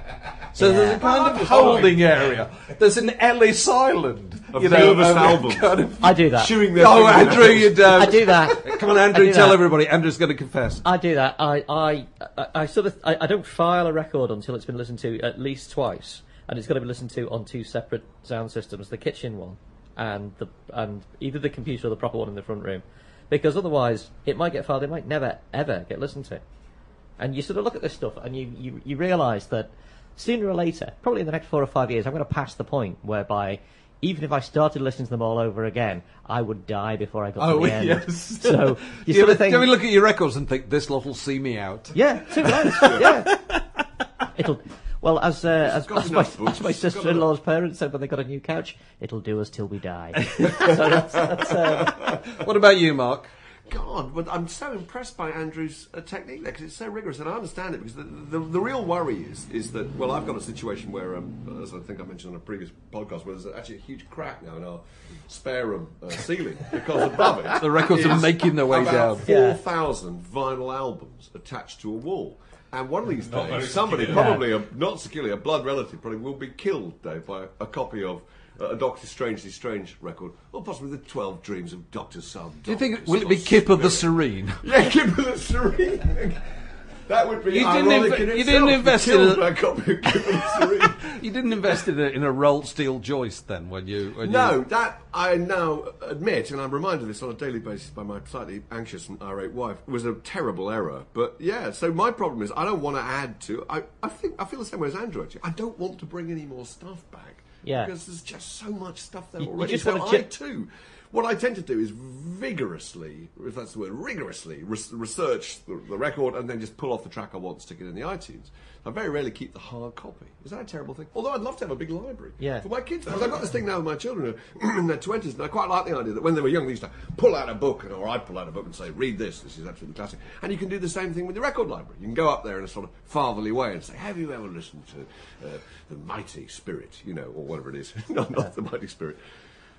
So yeah. there's a kind of holding area. There's an Ellis Island. A you know, Elvis album. Kind of I do that. Chewing their oh, Andrew, you don't. I do that. Come on, Andrew, tell everybody. Andrew's going to confess. I do that. I, I, I, I sort of, I, I don't file a record until it's been listened to at least twice, and it's got to be listened to on two separate sound systems: the kitchen one, and the and either the computer or the proper one in the front room, because otherwise it might get filed. It might never ever get listened to. And you sort of look at this stuff and you, you, you realise that sooner or later, probably in the next four or five years, I'm going to pass the point whereby even if I started listening to them all over again, I would die before I got oh, to the end. Oh, yes. So you, you sort of think... Do we look at your records and think, this lot will see me out? Yeah, too late. yeah. It'll... Well, as, uh, as, as, my, as my sister-in-law's parents said when they got a new couch, it'll do us till we die. So that's... that's uh... What about you, Mark? God, but I'm so impressed by Andrew's uh, technique there, because it's so rigorous, and I understand it, because the, the, the real worry is is that, well, I've got a situation where, um, as I think I mentioned on a previous podcast, where there's actually a huge crack now in our spare room uh, ceiling, because above it... the records are making their way down. four thousand yeah. vinyl albums attached to a wall. And one of these not days, somebody, secure. probably yeah. a, not securely, a blood relative, probably will be killed, Dave, by a, a copy of uh, a Doctor Strangely Strange record, or possibly the twelve Dreams of Doctor Sub. Do you think, will it be Kip of the Serene? Yeah, Kip of the Serene. That would be you ironic didn't in you didn't invest in a, a copy of Kip of the Serene. You didn't invest in a, in a rolled steel joist then, when you... When no, you... that I now admit, and I'm reminded of this on a daily basis by my slightly anxious and irate wife, was a terrible error. But yeah, so my problem is I don't want to add to... I, I, think, I feel the same way as Andrew, actually. I don't want to bring any more stuff back. Yeah. Because there's just so much stuff there you, already. You just so want to I, too... What I tend to do is vigorously, if that's the word, rigorously re research the, the record and then just pull off the track I want, stick it in the iTunes. I very rarely keep the hard copy. Is that a terrible thing? Although I'd love to have a big library yeah. for my kids. Because I've got this thing now with my children in their twenties, and I quite like the idea that when they were young, they used to pull out a book, or I'd pull out a book and say, read this, this is absolutely classic. And you can do the same thing with the record library. You can go up there in a sort of fatherly way and say, have you ever listened to uh, The Mighty Spirit, you know, or whatever it is. no, not yeah. The Mighty Spirit.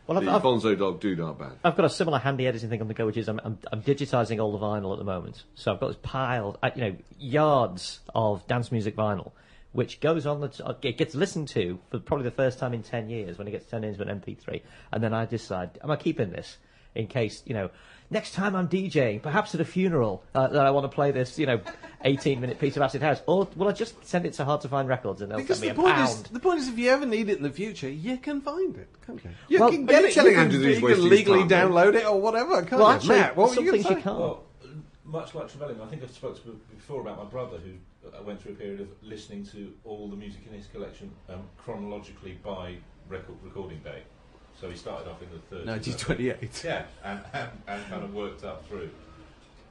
Well, I've, the I've, Bonzo Dog Doodah Band. I've got a similar handy editing thing on the go, which is I'm, I'm, I'm digitising all the vinyl at the moment. So I've got this pile, you know, yards of dance music vinyl, which goes on the, it gets listened to for probably the first time in ten years when it gets turned into an M P three, and then I decide, am I keeping this in case, you know, next time I'm DJing, perhaps at a funeral, uh, that I want to play this, you know, eighteen-minute piece of acid house, or will I just send it to Hard to Find Records and they'll because send me the a point pound? Is, the point is, if you ever need it in the future, you can find it, can't you? You well, can get it. You can, you can legally time, download it or whatever, can't well, you? Actually, Matt, what some you things you can't. Well, much like Trevelyan, I think I've spoken before about my brother, who went through a period of listening to all the music in his collection um, chronologically by record recording date. So he started off in the thirties. nineteen twenty-eight. Yeah, and, and, and kind of worked up through.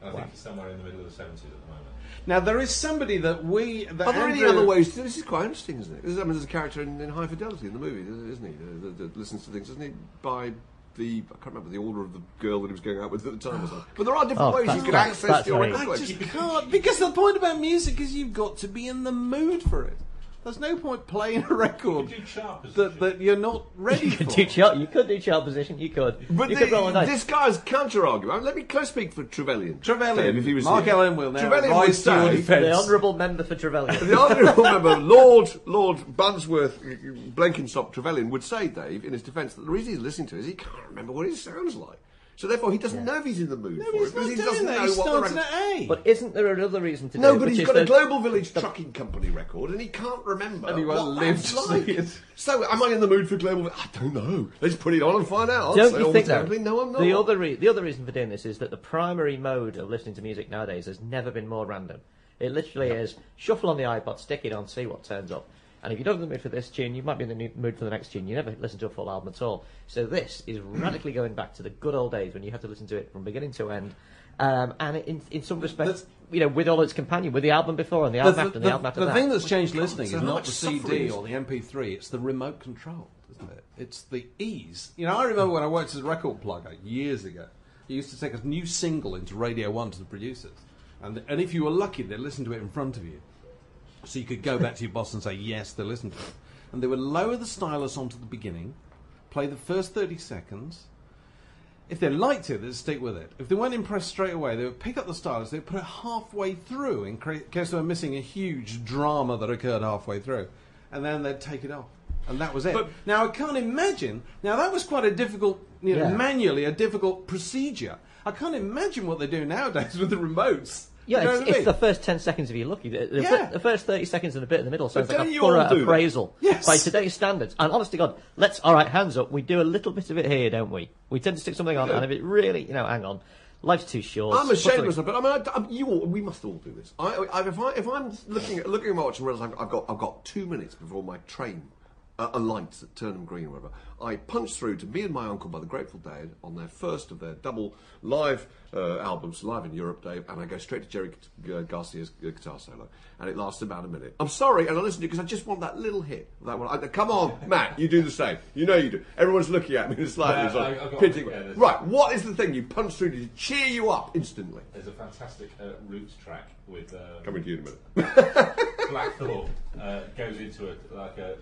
And I wow. think he's somewhere in the middle of the seventies at the moment. Now, there is somebody that we... That Are there Andrew... any other ways to... This is quite interesting, isn't it? There's, I mean, there's a character in, in High Fidelity in the movie, isn't he? That, that, that listens to things, isn't he? By... The, I can't remember the order of the girl that he was going out with at the time or something. But there are different oh, ways you can access your record. I just can't, because the point about music is you've got to be in the mood for it. There's no point playing a record you could do that, that you're not ready you could for. Do child, you could do child position, you could. But you the, could this guy's counter-argument, let me close speak for Trevelyan. Trevelyan, if he was Mark Ellen will now rise to your defence. The Honourable Member for Trevelyan. The Honourable Member, Lord Lord Bunsworth Blenkinsop Trevelyan, would say, Dave, in his defence, that the reason he's listening to it is he can't remember what it sounds like. So therefore, he doesn't yeah. know if he's in the mood no, for he's it, because he doesn't that. know he's what the record. But isn't there another reason to do no, it? No, but he's got a Global Village Trucking Company record, and he can't remember and he won't what live like. It. So, am I in the mood for Global Village? I don't know. Let's put it on and find out. Don't so you think that? No, I'm not. The other, re the other reason for doing this is that the primary mode of listening to music nowadays has never been more random. It literally no. is shuffle on the iPod, stick it on, see what turns up. And if you're not in the mood for this tune, you might be in the mood for the next tune. You never listen to a full album at all. So this is radically going back to the good old days when you had to listen to it from beginning to end. Um, and in, in some respects, you know, with all its companion, with the album before and the album the, after and the, the album after the that. The thing that's changed listening is not the C D or the M P three, it's the remote control, isn't it? It's the ease. You know, I remember when I worked as a record plugger years ago, you used to take a new single into Radio one to the producers. And, and if you were lucky, they'd listen to it in front of you. So you could go back to your boss and say, yes, they listened to it. And they would lower the stylus onto the beginning, play the first thirty seconds. If they liked it, they'd stick with it. If they weren't impressed straight away, they would pick up the stylus, they would put it halfway through in case they were missing a huge drama that occurred halfway through. And then they'd take it off. And that was it. But now, I can't imagine... Now, that was quite a difficult, you know, yeah. manually a difficult procedure. I can't imagine what they do nowadays with the remotes. Yeah, you know it's, it's the first ten seconds if you're lucky. The, the, yeah. the first thirty seconds and a bit in the middle sounds like a thorough appraisal yes. by today's standards. And honest to God, let's all right, hands up. We do a little bit of it here, don't we? We tend to stick something on, and if it really, you know, hang on, life's too short. I'm ashamed of myself, but I mean, I, I, you all, we must all do this. I, I, if I, if I'm looking at, looking at my watch and realise I've got, I've got two minutes before my train uh, a light at Turnham Green, wherever. I punched through to Me and My Uncle by the Grateful Dead on their first of their double live uh, albums, Live in Europe, Dave, and I go straight to Jerry Garcia's guitar solo, and it lasts about a minute. I'm sorry, and I listen to it because I just want that little hit. That one. I, come on, Matt, you do the same. You know you do. Everyone's looking at me slightly. No, I, I pitching. Yeah, right, a... what is the thing you punch through to cheer you up instantly? There's a fantastic uh, Roots track with... Um... Coming to you in a minute. Black Thought uh, goes into it like a,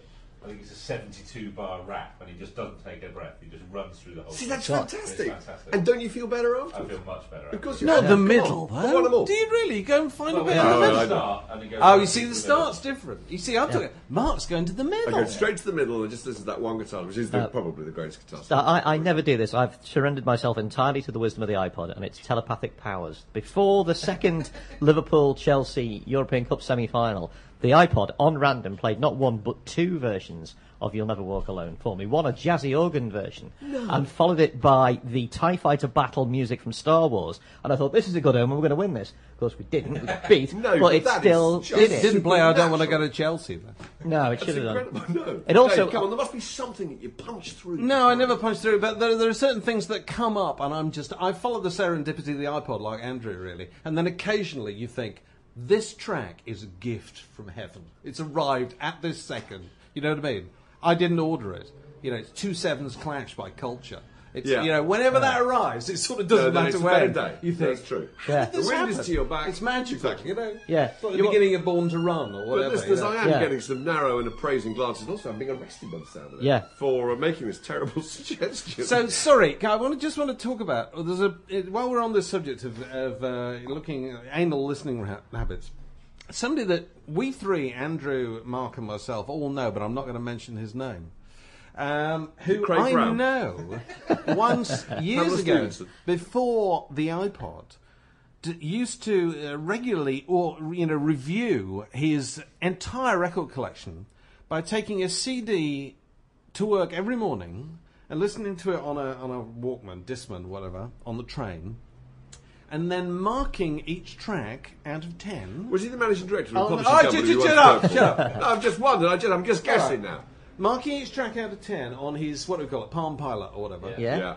I think it's a seventy-two bar rap, and he just doesn't take a breath. He just runs through the whole. See, that's fantastic. fantastic. And don't you feel better afterwards? I feel much better. Because not the middle, though. Do you really go and find well, a bit no, of the middle? No, oh, you see, the start's different. You see, I'm yeah. talking. Mark's going to the middle. I go straight to the middle and just listen to that one guitar, which is the, uh, probably the greatest guitar. Uh, I, I never do this. I've surrendered myself entirely to the wisdom of the iPod and its telepathic powers. Before the second Liverpool-Chelsea European Cup semi-final, the iPod, on random, played not one but two versions of You'll Never Walk Alone for me. One, a jazzy organ version, no. and followed it by the TIE Fighter battle music from Star Wars. And I thought, this is a good omen, we're going to win this. Of course, we didn't. We beat, no, but it still did it. Didn't play I Don't Want to Go to Chelsea, then. No, it should have done. No. It also, no, come on, there must be something that you punch through. No, I never punch through, but there, there are certain things that come up, and I'm just... I follow the serendipity of the iPod, like Andrew, really. And then occasionally you think... This track is a gift from heaven. It's arrived at this second. You know what I mean? I didn't order it. You know, it's Two Sevens Clash by Culture. It's, yeah. You know, whenever yeah. that arrives, it sort of doesn't no, no, matter where you think. That's true. Yeah. The wind happen? Is to your back. It's magic, exactly. You know. Yeah. It's like the beginning of Born to Run or whatever. But listeners, you know? I am yeah. getting some narrow and appraising glances. Also, I'm being arrested by the sound of it. Yeah. For uh, making this terrible suggestion. So sorry, I want to just want to talk about. There's a it, while we're on this subject of, of uh, looking at anal listening ha habits. Somebody that we three, Andrew, Mark, and myself, all know, but I'm not going to mention his name. Um, who I Brown. know once years ago, Stevenson. before the iPod, d used to uh, regularly or you know review his entire record collection by taking a C D to work every morning and listening to it on a on a Walkman, Discman, whatever, on the train. And then marking each track out of ten. Was he the managing director? Of the oh, shut oh, up! Shut up! No, I've just wondered. I just, I'm just guessing right. now. Marking each track out of ten on his, what do we call it, Palm Pilot or whatever. Yeah. yeah.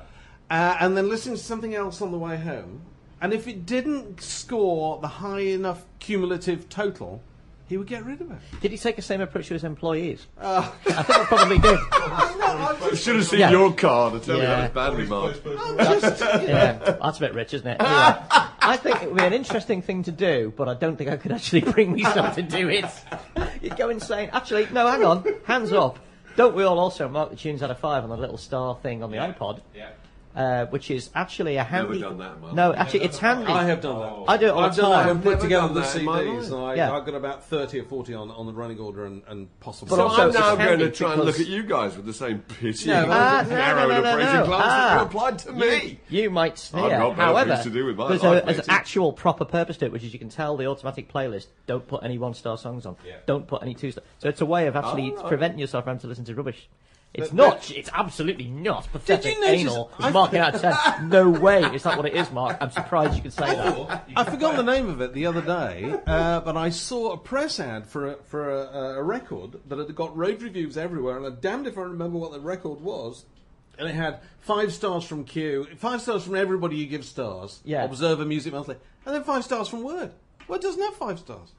Uh, and then listening to something else on the way home. And if it didn't score the high enough cumulative total, he would get rid of it. Did he take the same approach to his employees? Uh, I think I probably did. I no, should have seen yeah. your card and tell yeah. me that was badly marked. Just, yeah. yeah. That's a bit rich, isn't it? Yeah. I think it would be an interesting thing to do, but I don't think I could actually bring myself to do it. You'd go insane. Actually, no, hang on. Hands up. Don't we all also mark the tunes out of five on the little star thing on the yeah. iPod? Yeah. Uh, which is actually a handy... Never done that, Mark. No, actually, Never it's handy. I have done that. I do it all I've the time. I've put together the C Ds, and I, yeah. I've got about thirty or forty on, on the running order and, and possibly... So I'm now going to try and look at you guys with the same pity no, uh, narrow no, no, no, and appraising no, no. glance ah, that you applied to me. You, you might sneer. I've got nothing to do with my life, However, there's an actual proper purpose to it, which is you can tell the automatic playlist, don't put any one-star songs on, yeah. don't put any two-star... So it's a way of actually oh, preventing yourself from having to listen to rubbish. It's but, not. But, it's absolutely not pathetic. Did you anal. Marking out ten. No way. It's not what it is, Mark. I'm surprised you could say that. I forgot the name of it the other day, uh, but I saw a press ad for a, for a, a record that had got rave reviews everywhere, and I'm damned if I remember what the record was. And it had five stars from Q, five stars from everybody you give stars, yeah. Observer Music Monthly, and then five stars from Word. Word doesn't have five stars.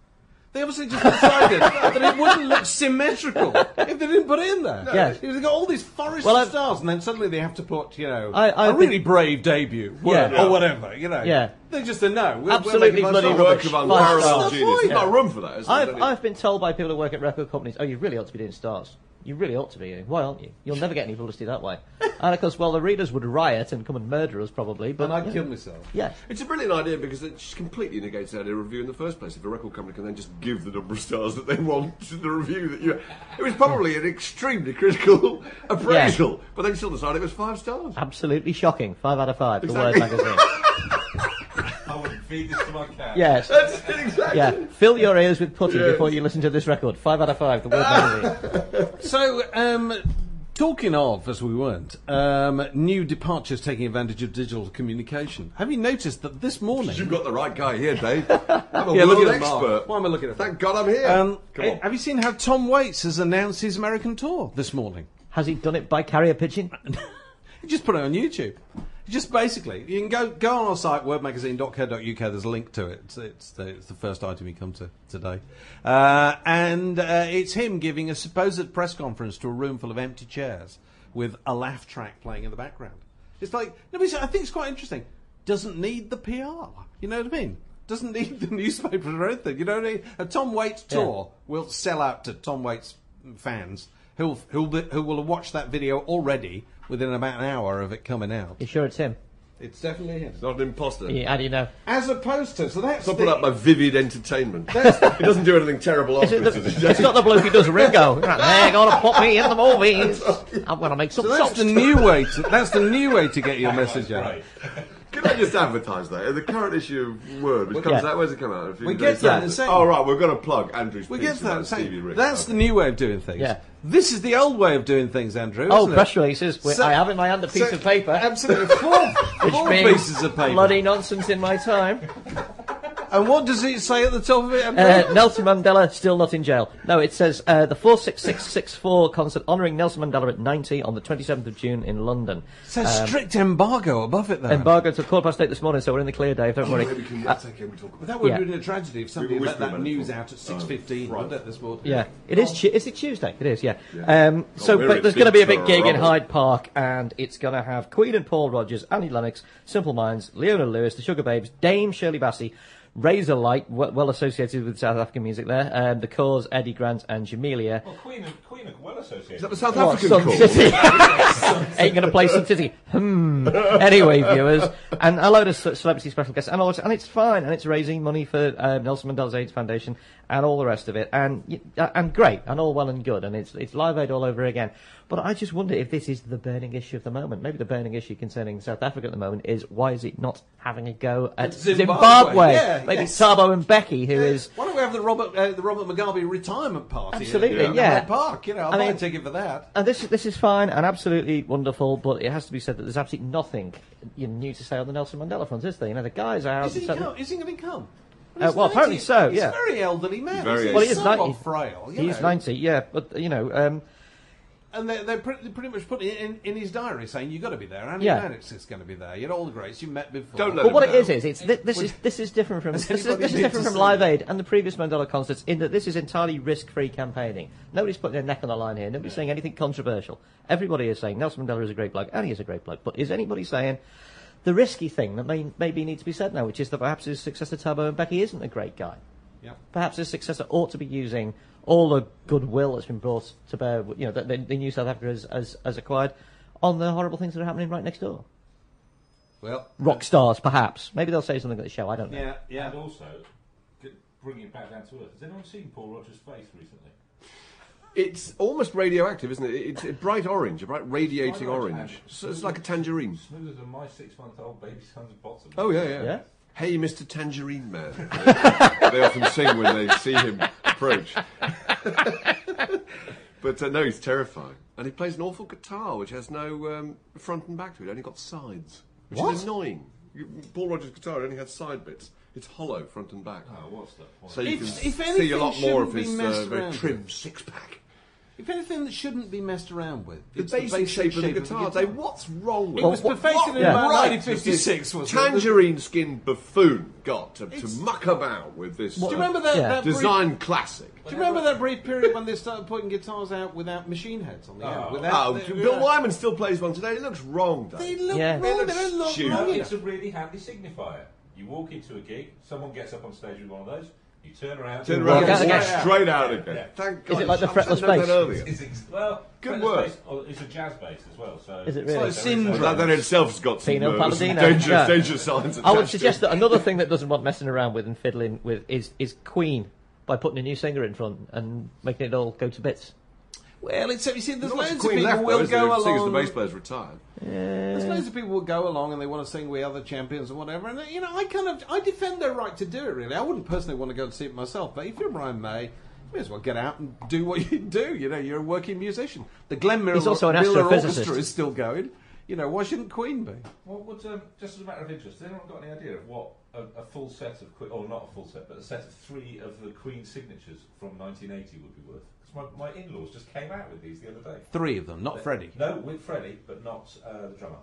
They obviously just decided that it wouldn't look symmetrical if they didn't put it in there. No, yes. They've got all these forest well, stars, and then suddenly they have to put, you know, I, I a really brave debut yeah. or whatever, you know. Yeah. They just said, no. We're, Absolutely we're bloody rubbish. Work of unparalleled genius. There's not room for that, is there? I've, I've been told by people who work at record companies, oh, you really ought to be doing stars. You really ought to be. Why aren't you? You'll never get any publicity that way. And of course, well, the readers would riot and come and murder us probably. But and I'd yeah. kill myself. Yeah. It's a brilliant idea because it just completely negates the idea of review in the first place. If a record company can then just give the number of stars that they want to the review that you... It was probably an extremely critical appraisal. Yeah. But they still decided it was five stars. Absolutely shocking. Five out of five. Exactly. The Word magazine. Feed this to my cat. Yes. That's it, exactly. Yeah. Fill your ears with putty yes. before you listen to this record. Five out of five. The Word magazine. So, um, Talking of, as we weren't, um, new departures taking advantage of digital communication. Have you noticed that this morning... You've got the right guy here, Dave. I'm a yeah, world expert. Why am I looking at that? Thank God I'm here. Um, Come on. Have you seen how Tom Waits has announced his American tour this morning? Has he done it by carrier pigeon? He just put it on YouTube. Just basically, you can go go on our site, word magazine dot co dot U K, there's a link to it. It's, it's, the, it's the first item you come to today. Uh, and uh, it's him giving a supposed press conference to a room full of empty chairs with a laugh track playing in the background. It's like, I think it's quite interesting. Doesn't need the P R, you know what I mean? Doesn't need the newspaper or anything, you know what I mean? A Tom Waits tour yeah. will sell out to Tom Waits fans who'll, who'll be, who will have watched that video already within about an hour of it coming out. You sure it's him? It's definitely him. It's not an imposter. Yeah, how do you know? As opposed to, so that's Someone the... put up my Vivid Entertainment. That's the... It doesn't do anything terrible afterwards. It the... It's not the bloke who does Ringo. Right, they're going to pop me in the movies. I'm going to make some so that's the new way. To, that's the new way to get your message out. Right. Can I just advertise that? The current issue of Word, which comes yeah. out, where's it come out? A few we days get that in a second. Oh, right, we're going to plug Andrew's we piece get that Stevie Ray. That's okay. The new way of doing things. Yeah. This is the old way of doing things, Andrew, Oh, isn't press it? Releases. So, I have in my hand a piece so, of paper. Absolutely. Four, four pieces of paper. Bloody nonsense in my time. And what does it say at the top of it, Andrew? Uh, Nelson Mandela, still not in jail. No, it says uh, the four six six six four concert honouring Nelson Mandela at ninety on the twenty-seventh of June in London. It says um, strict embargo above it, though. Embargo to quarter past eight this morning, so we're in the clear, Dave, don't oh, worry. We can, uh, okay, we talk about that would yeah. be a tragedy if somebody we let that news out at six fifteen oh, right. this morning. Yeah, it is, tu is it Tuesday? It is, yeah. yeah. Um, oh, so but there's going to be a big gig in Hyde Park, and it's going to have Queen and Paul Rodgers, Annie Lennox, Simple Minds, Leona Lewis, The Sugar Babes, Dame Shirley Bassey, Razorlight, well associated with South African music there, um, The Cause, Eddie Grant and Jamelia. Well, Queen, Queen are well associated. Is that the South what, African Sun City? Ain't going to play Sun City. Hmm. Anyway, viewers, and a load of celebrity special guests, and, all, and it's fine, and it's raising money for uh, Nelson Mandela's AIDS Foundation and all the rest of it, and and great, and all well and good, and it's, it's Live Aid all over again. But I just wonder if this is the burning issue of the moment. Maybe the burning issue concerning South Africa at the moment is why is it not having a go at Zimbabwe? Zimbabwe. Yeah, maybe yes. Thabo and Becky, who yeah. is... Why don't we have the Robert uh, the Robert Mugabe retirement party? Absolutely, in, yeah. yeah. In Park, you know, I'll buy a ticket for that. And this this is fine and absolutely wonderful, but it has to be said that there's absolutely nothing new to say on the Nelson Mandela front, is there? You know, the guy's out... Is he going to come? Uh, well, ninety. Apparently so, yeah. He's a very elderly man. Very he's well, he is ninety. Frail, you he's know. ninety, yeah, but, you know... Um, And they're, they're pretty much putting it in, in his diary, saying you've got to be there. Annie yeah. Lennox is going to be there. You know all the greats you met before. Don't let but what it is is it's thi this is this is different from this is, this is different from Live Aid and the previous Mandela concerts in that this is entirely risk-free campaigning. Nobody's putting their neck on the line here. Nobody's yeah. saying anything controversial. Everybody is saying Nelson Mandela is a great bloke. Annie is a great bloke. But is anybody saying the risky thing that may maybe needs to be said now, which is that perhaps his successor Thabo Mbeki isn't a great guy? Yeah. Perhaps his successor ought to be using all the goodwill that's been brought to bear, you know, that the, the new South Africa has, has, has acquired on the horrible things that are happening right next door. Well, rock stars, perhaps. Maybe they'll say something at the show, I don't know. Yeah, yeah. And also, bringing it back down to earth, has anyone seen Paul Rodgers' face recently? It's almost radioactive, isn't it? It's a bright orange, a bright radiating orange. So it's like a tangerine. Smoother than my six-month-old baby son's bottom. Oh, yeah, yeah. yeah? Hey, Mister Tangerine Man. They, they often sing when they see him approach. But uh, no, he's terrifying. And he plays an awful guitar, which has no um, front and back to it. It only got sides, which what? is annoying. Paul Rodgers' guitar only had side bits. It's hollow, front and back. Oh, what's that? What? So you if, can if see a lot more of his uh, very trim six-pack. If anything that shouldn't be messed around with, the basic, the basic shape, shape of the guitar. Of the guitar. They, what's wrong with it? It was what, perfected what? in yeah. about nineteen fifty-six, wasn't it? Tangerine-skinned buffoon got to, to muck about with this. What, do you remember that, yeah. that brief, design classic? Do you remember that brief period when they started putting guitars out without machine heads on the end? Oh, without, oh the, Bill Wyman still plays one today. It looks wrong, though. They look yeah. wrong. They, they don't look wrong. It's a really handy signifier. You walk into a gig, someone gets up on stage with one of those. You turn around, turn around, and walk straight out again. Yeah. Thank God. Is it like the fretless bass? It's, it's, well, good work. Bass, it's a jazz bass as well, so. Is it really? It's like syndrome. Well, that in itself's got some dangerous, yeah. dangerous signs. I would suggest that another thing that doesn't want messing around with and fiddling with is is Queen by putting a new singer in front and making it all go to bits. Well, except you see, there's loads of people who will go along. Singers, the bass player's retired. Yeah. There's loads of people who will go along and they want to sing "We Are the Champions" or whatever. And you know, I kind of I defend their right to do it. Really, I wouldn't personally want to go and see it myself. But if you're Brian May, may as well get out and do what you do. You know, you're a working musician. The Glenn Miller, Miller Orchestra is still going. You know, why shouldn't Queen be? Well, would, um, just as a matter of interest, has anyone got any idea of what a, a full set of Queen, or not a full set, but a set of three of the Queen signatures from nineteen eighty would be worth? Because my, my in-laws just came out with these the other day. Three of them, not Freddie. No, with Freddie, but not uh, the drummer.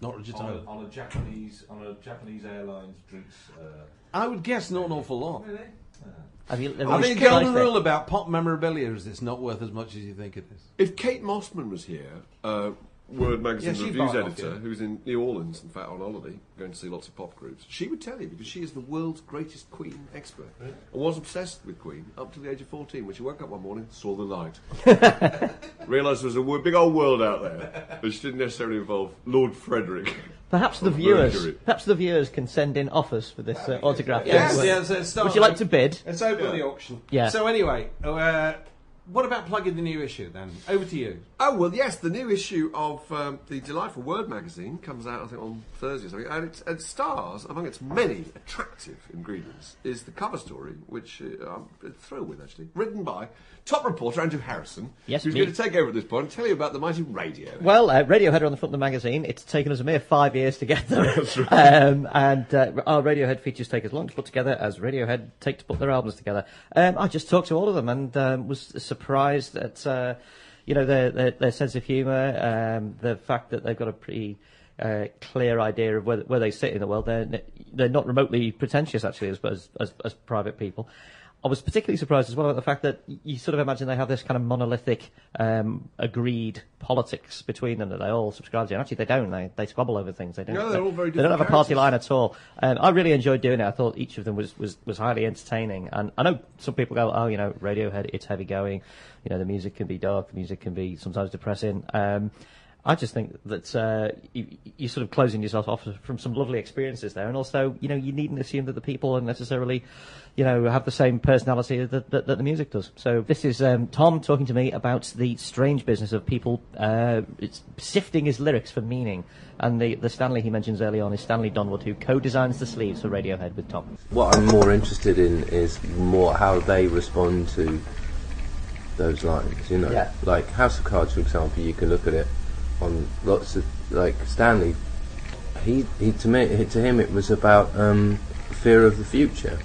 Not Richard Taylor. On a Japanese, on a Japanese Airlines drinks. Uh, I would guess not an awful lot. Really? Uh, Have you, I think the golden rule about pop memorabilia is it's not worth as much as you think it is. If Kate Mossman was here, uh, Word Magazine yeah, Reviews editor, off, yeah. who's in New Orleans, in fact, on holiday, going to see lots of pop groups, she would tell you, because she is the world's greatest Queen expert. Really? And was obsessed with Queen up to the age of fourteen, when she woke up one morning, saw the light. Realised there was a big old world out there, but she didn't necessarily involve Lord Frederick. Perhaps the viewers, Mercury. perhaps the viewers can send in offers for this uh, autograph. Yes, yes, yes, would you like to bid? It's over yeah. the auction. Yeah. So anyway, uh, what about plugging the new issue then? Over to you. Oh well, yes, the new issue of um, the delightful Word magazine comes out, I think, on Thursday or something, and it, it stars, among its many attractive ingredients, is the cover story, which uh, I'm thrilled with actually, written by top reporter Andrew Harrison, yes, who's me. going to take over at this point and tell you about the mighty Radio. Well, uh, Radiohead are on the front of the magazine. It's taken us a mere five years to get there. That's right. Um, and uh, our Radiohead features take as long to put together as Radiohead take to put their albums together. Um, I just talked to all of them and um, was surprised at uh, you know their, their, their sense of humour, um, the fact that they've got a pretty uh, clear idea of where, where they sit in the world. They're, they're not remotely pretentious, actually, as, as, as, as private people. I was particularly surprised as well at the fact that you sort of imagine they have this kind of monolithic, um, agreed politics between them that they all subscribe to. And actually, they don't. They they squabble over things. They don't. No, they're all very different. They don't have a party line at all. And I really enjoyed doing it. I thought each of them was, was, was highly entertaining. And I know some people go, oh, you know, Radiohead, it's heavy going. You know, the music can be dark. The music can be sometimes depressing. Um, I just think that uh, you, you're sort of closing yourself off from some lovely experiences there, and also, you know, you needn't assume that the people are necessarily, you know, have the same personality that, that, that the music does. So this is um, Tom talking to me about the strange business of people uh, it's sifting his lyrics for meaning, and the, the Stanley he mentions early on is Stanley Donwood, who co-designs the sleeves for Radiohead with Tom. What I'm more interested in is more how they respond to those lines, you know. Yeah. Like House of Cards, for example, you can look at it on lots of, like Stanley, he, he to me, to him it was about um, fear of the future.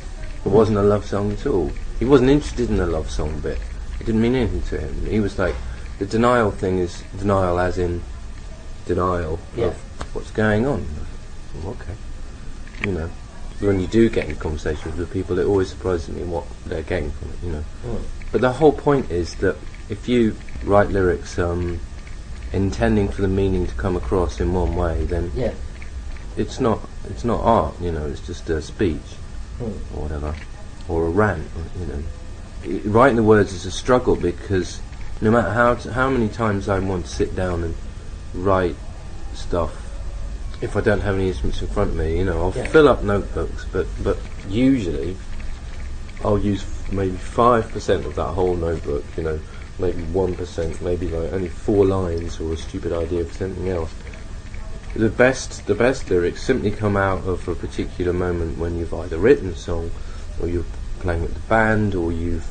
It wasn't a love song at all. He wasn't interested in the love song bit. It didn't mean anything to him. He was like, the denial thing is denial as in denial yeah. of what's going on. Well, okay, you know, when you do get in conversations with people, it always surprises me what they're getting from it, you know. Oh. But the whole point is that if you write lyrics, um. intending for the meaning to come across in one way, then yeah. it's not it's not art, you know. It's just a speech mm. or whatever, or a rant, or, you know. It, writing the words is a struggle because no matter how t how many times I want to sit down and write stuff, if I don't have any instruments in front of me, you know, I'll yeah. fill up notebooks, but but usually I'll use f maybe five percent of that whole notebook, you know. Maybe one percent, maybe like only four lines or a stupid idea for something else. The best, the best lyrics simply come out of a particular moment when you've either written a song, or you're playing with the band, or you've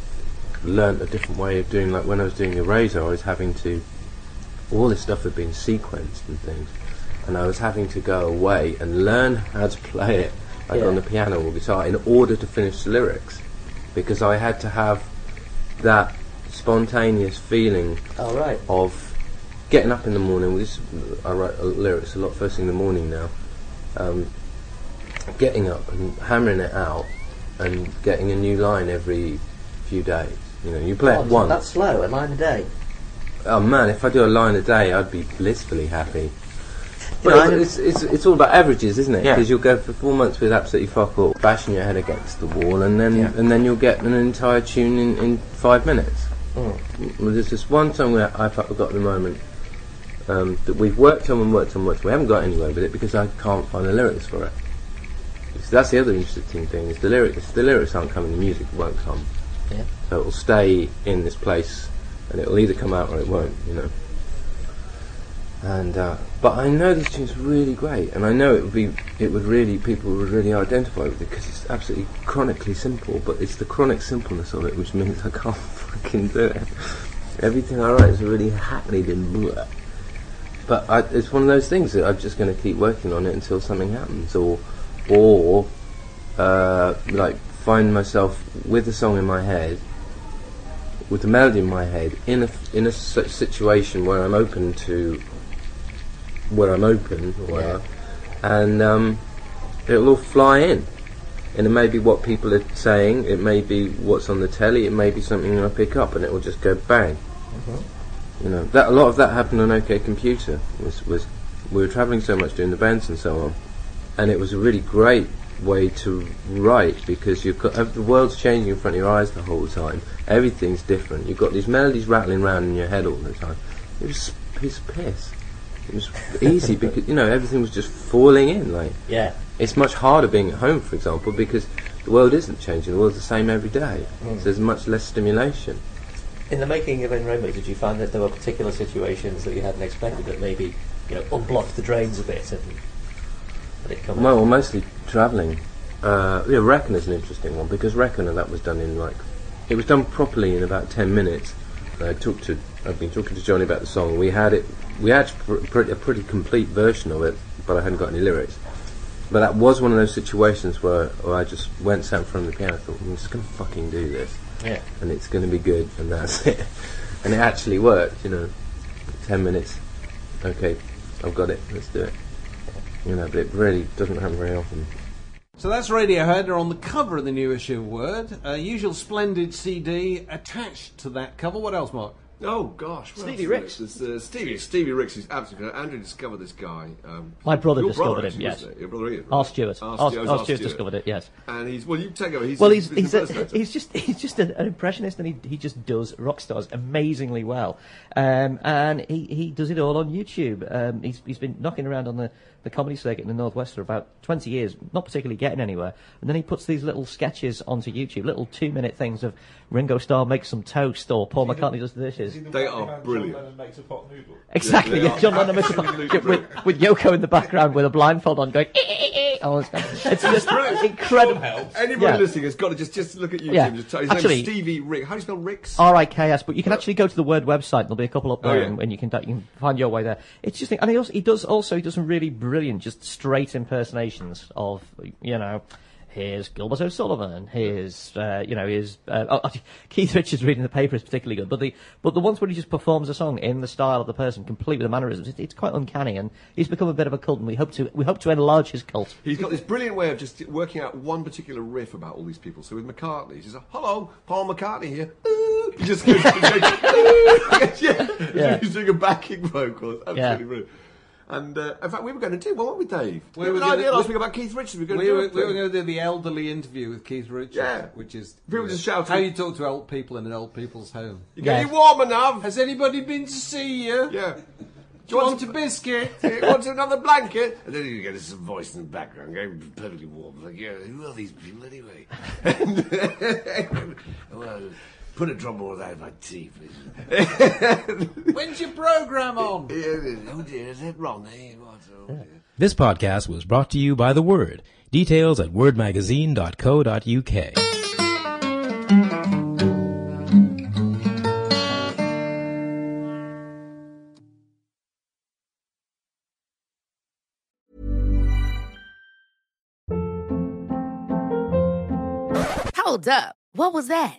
learnt a different way of doing. Like when I was doing Eraser, I was having to, all this stuff had been sequenced and things, and I was having to go away and learn how to play it, like yeah. on the piano or guitar, in order to finish the lyrics, because I had to have that spontaneous feeling oh, right. of getting up in the morning. This, I write lyrics a lot first thing in the morning now. Um, getting up and hammering it out and getting a new line every few days. You know, you play oh, it once. That's slow, a line a day. Oh man, if I do a line a day, I'd be blissfully happy. But you know, it's, it's, it's all about averages, isn't it? Because yeah. you'll go for four months with absolutely fuck all, bashing your head against the wall, and then yeah. and then you'll get an entire tune in, in five minutes. Oh. Well, there's this one song where I've got at the moment um, that we've worked on and worked on and worked on. We haven't got anywhere with it because I can't find the lyrics for it. So that's the other interesting thing, is the lyrics, the lyrics aren't coming, the music won't come. Yeah. So it'll stay in this place and it'll either come out or it won't, you know. And uh, but I know this tune's really great, and I know it would be, it would really, people would really identify with it because it's absolutely chronically simple. But it's the chronic simpleness of it which means I can't fucking do it. Everything I write is really hackneyed and bleh. But I, it's one of those things that I'm just going to keep working on it until something happens, or or uh, like find myself with a song in my head, with the melody in my head, in a in a situation where I'm open to. Where I'm open, or where, yeah. and um, it'll all fly in, and it may be what people are saying, it may be what's on the telly, it may be something I pick up, and it will just go bang. Mm-hmm. You know, that a lot of that happened on OK Computer. Was was we were travelling so much doing the bands and so on, and it was a really great way to write because you've got the world's changing in front of your eyes the whole time. Everything's different. You've got these melodies rattling around in your head all the time. It was a piece of piss. It was easy because, you know, everything was just falling in, like... Yeah. It's much harder being at home, for example, because the world isn't changing. The world's the same every day. Mm. So there's much less stimulation. In the making of En Remo, did you find that there were particular situations that you hadn't expected that maybe, you know, unblocked the drains a bit and let it come well, out? Well, mostly travelling. Uh, yeah, Reckoner's an interesting one, because Reckoner, that was done in, like... It was done properly in about ten minutes. I talked to... I've been talking to Johnny about the song. We had it... We had pr pr a pretty complete version of it, but I hadn't got any lyrics. But that was one of those situations where, where I just went sat in front of the piano and thought, I'm just going to fucking do this. Yeah. And it's going to be good, and that's it. And it actually worked, you know. Ten minutes. Okay, I've got it, let's do it. You know, but it really doesn't happen very often. So that's Radiohead. They're on the cover of the new issue of Word. Uh, usual splendid C D attached to that cover. What else, Mark? Oh gosh, well, Stevie Ricks. Uh, Stevie Stevie Ricks is absolutely. Andrew discovered this guy. Um, My brother discovered brother, him. Yes, it? Your brother, right? R. Stewart. R. R. Stewart, R. Stewart discovered it. Yes. And he's well. You take over. He's well. He's he's, he's, a, he's just he's just an impressionist, and he he just does rock stars amazingly well. Um, and he he does it all on YouTube. Um, he's he's been knocking around on the. the comedy circuit in the Northwest for about twenty years, not particularly getting anywhere. And then he puts these little sketches onto YouTube, little two-minute things of Ringo Starr makes some toast or Paul McCartney the, does the dishes. The they are brilliant. John Lennon makes a pot noodle. Exactly. Yeah, yeah, John Lennon makes a pot noodle. With, with Yoko in the background with a blindfold on going... Oh, it's, it's just incredible. Anybody yeah. listening has got to just, just look at YouTube. Yeah. Just his actually, name's Stevie Ricks. How do you spell Ricks? R I K S. But you can actually go to the Word website. There'll be a couple up there, oh, yeah. and, and you can you can find your way there. It's just, and he also he does also he does some really brilliant, just straight impersonations of, you know. Here's Gilbert O'Sullivan. Here's, uh, you know, here's uh, oh, Keith Richards reading the paper is particularly good. But the but the ones where he just performs a song in the style of the person, complete with the mannerisms, it, it's quite uncanny. And he's become a bit of a cult, and we hope to we hope to enlarge his cult. He's got this brilliant way of just working out one particular riff about all these people. So with McCartney, he's like, "Hello, Paul McCartney here." Ooh. He just goes, goes yeah. yeah, he's doing a backing vocal. It's absolutely yeah. brilliant. And uh, in fact, we were going to do one, weren't we, Dave? We had an idea last week about Keith Richards. We were going we to do, we do the elderly interview with Keith Richards, yeah. which is people just shouting. How you talk to old people in an old people's home. You yeah. get you warm enough? Has anybody been to see you? Yeah. Do you want, want a biscuit? Do you want another blanket? And then you get this voice in the background going perfectly warm. Like, yeah, who are these people anyway? And, well, put a drum roll out of my tea, please. When's your programme on? Oh dear, is it wrong? This podcast was brought to you by The Word. Details at word magazine dot co dot U K. Hold up. What was that?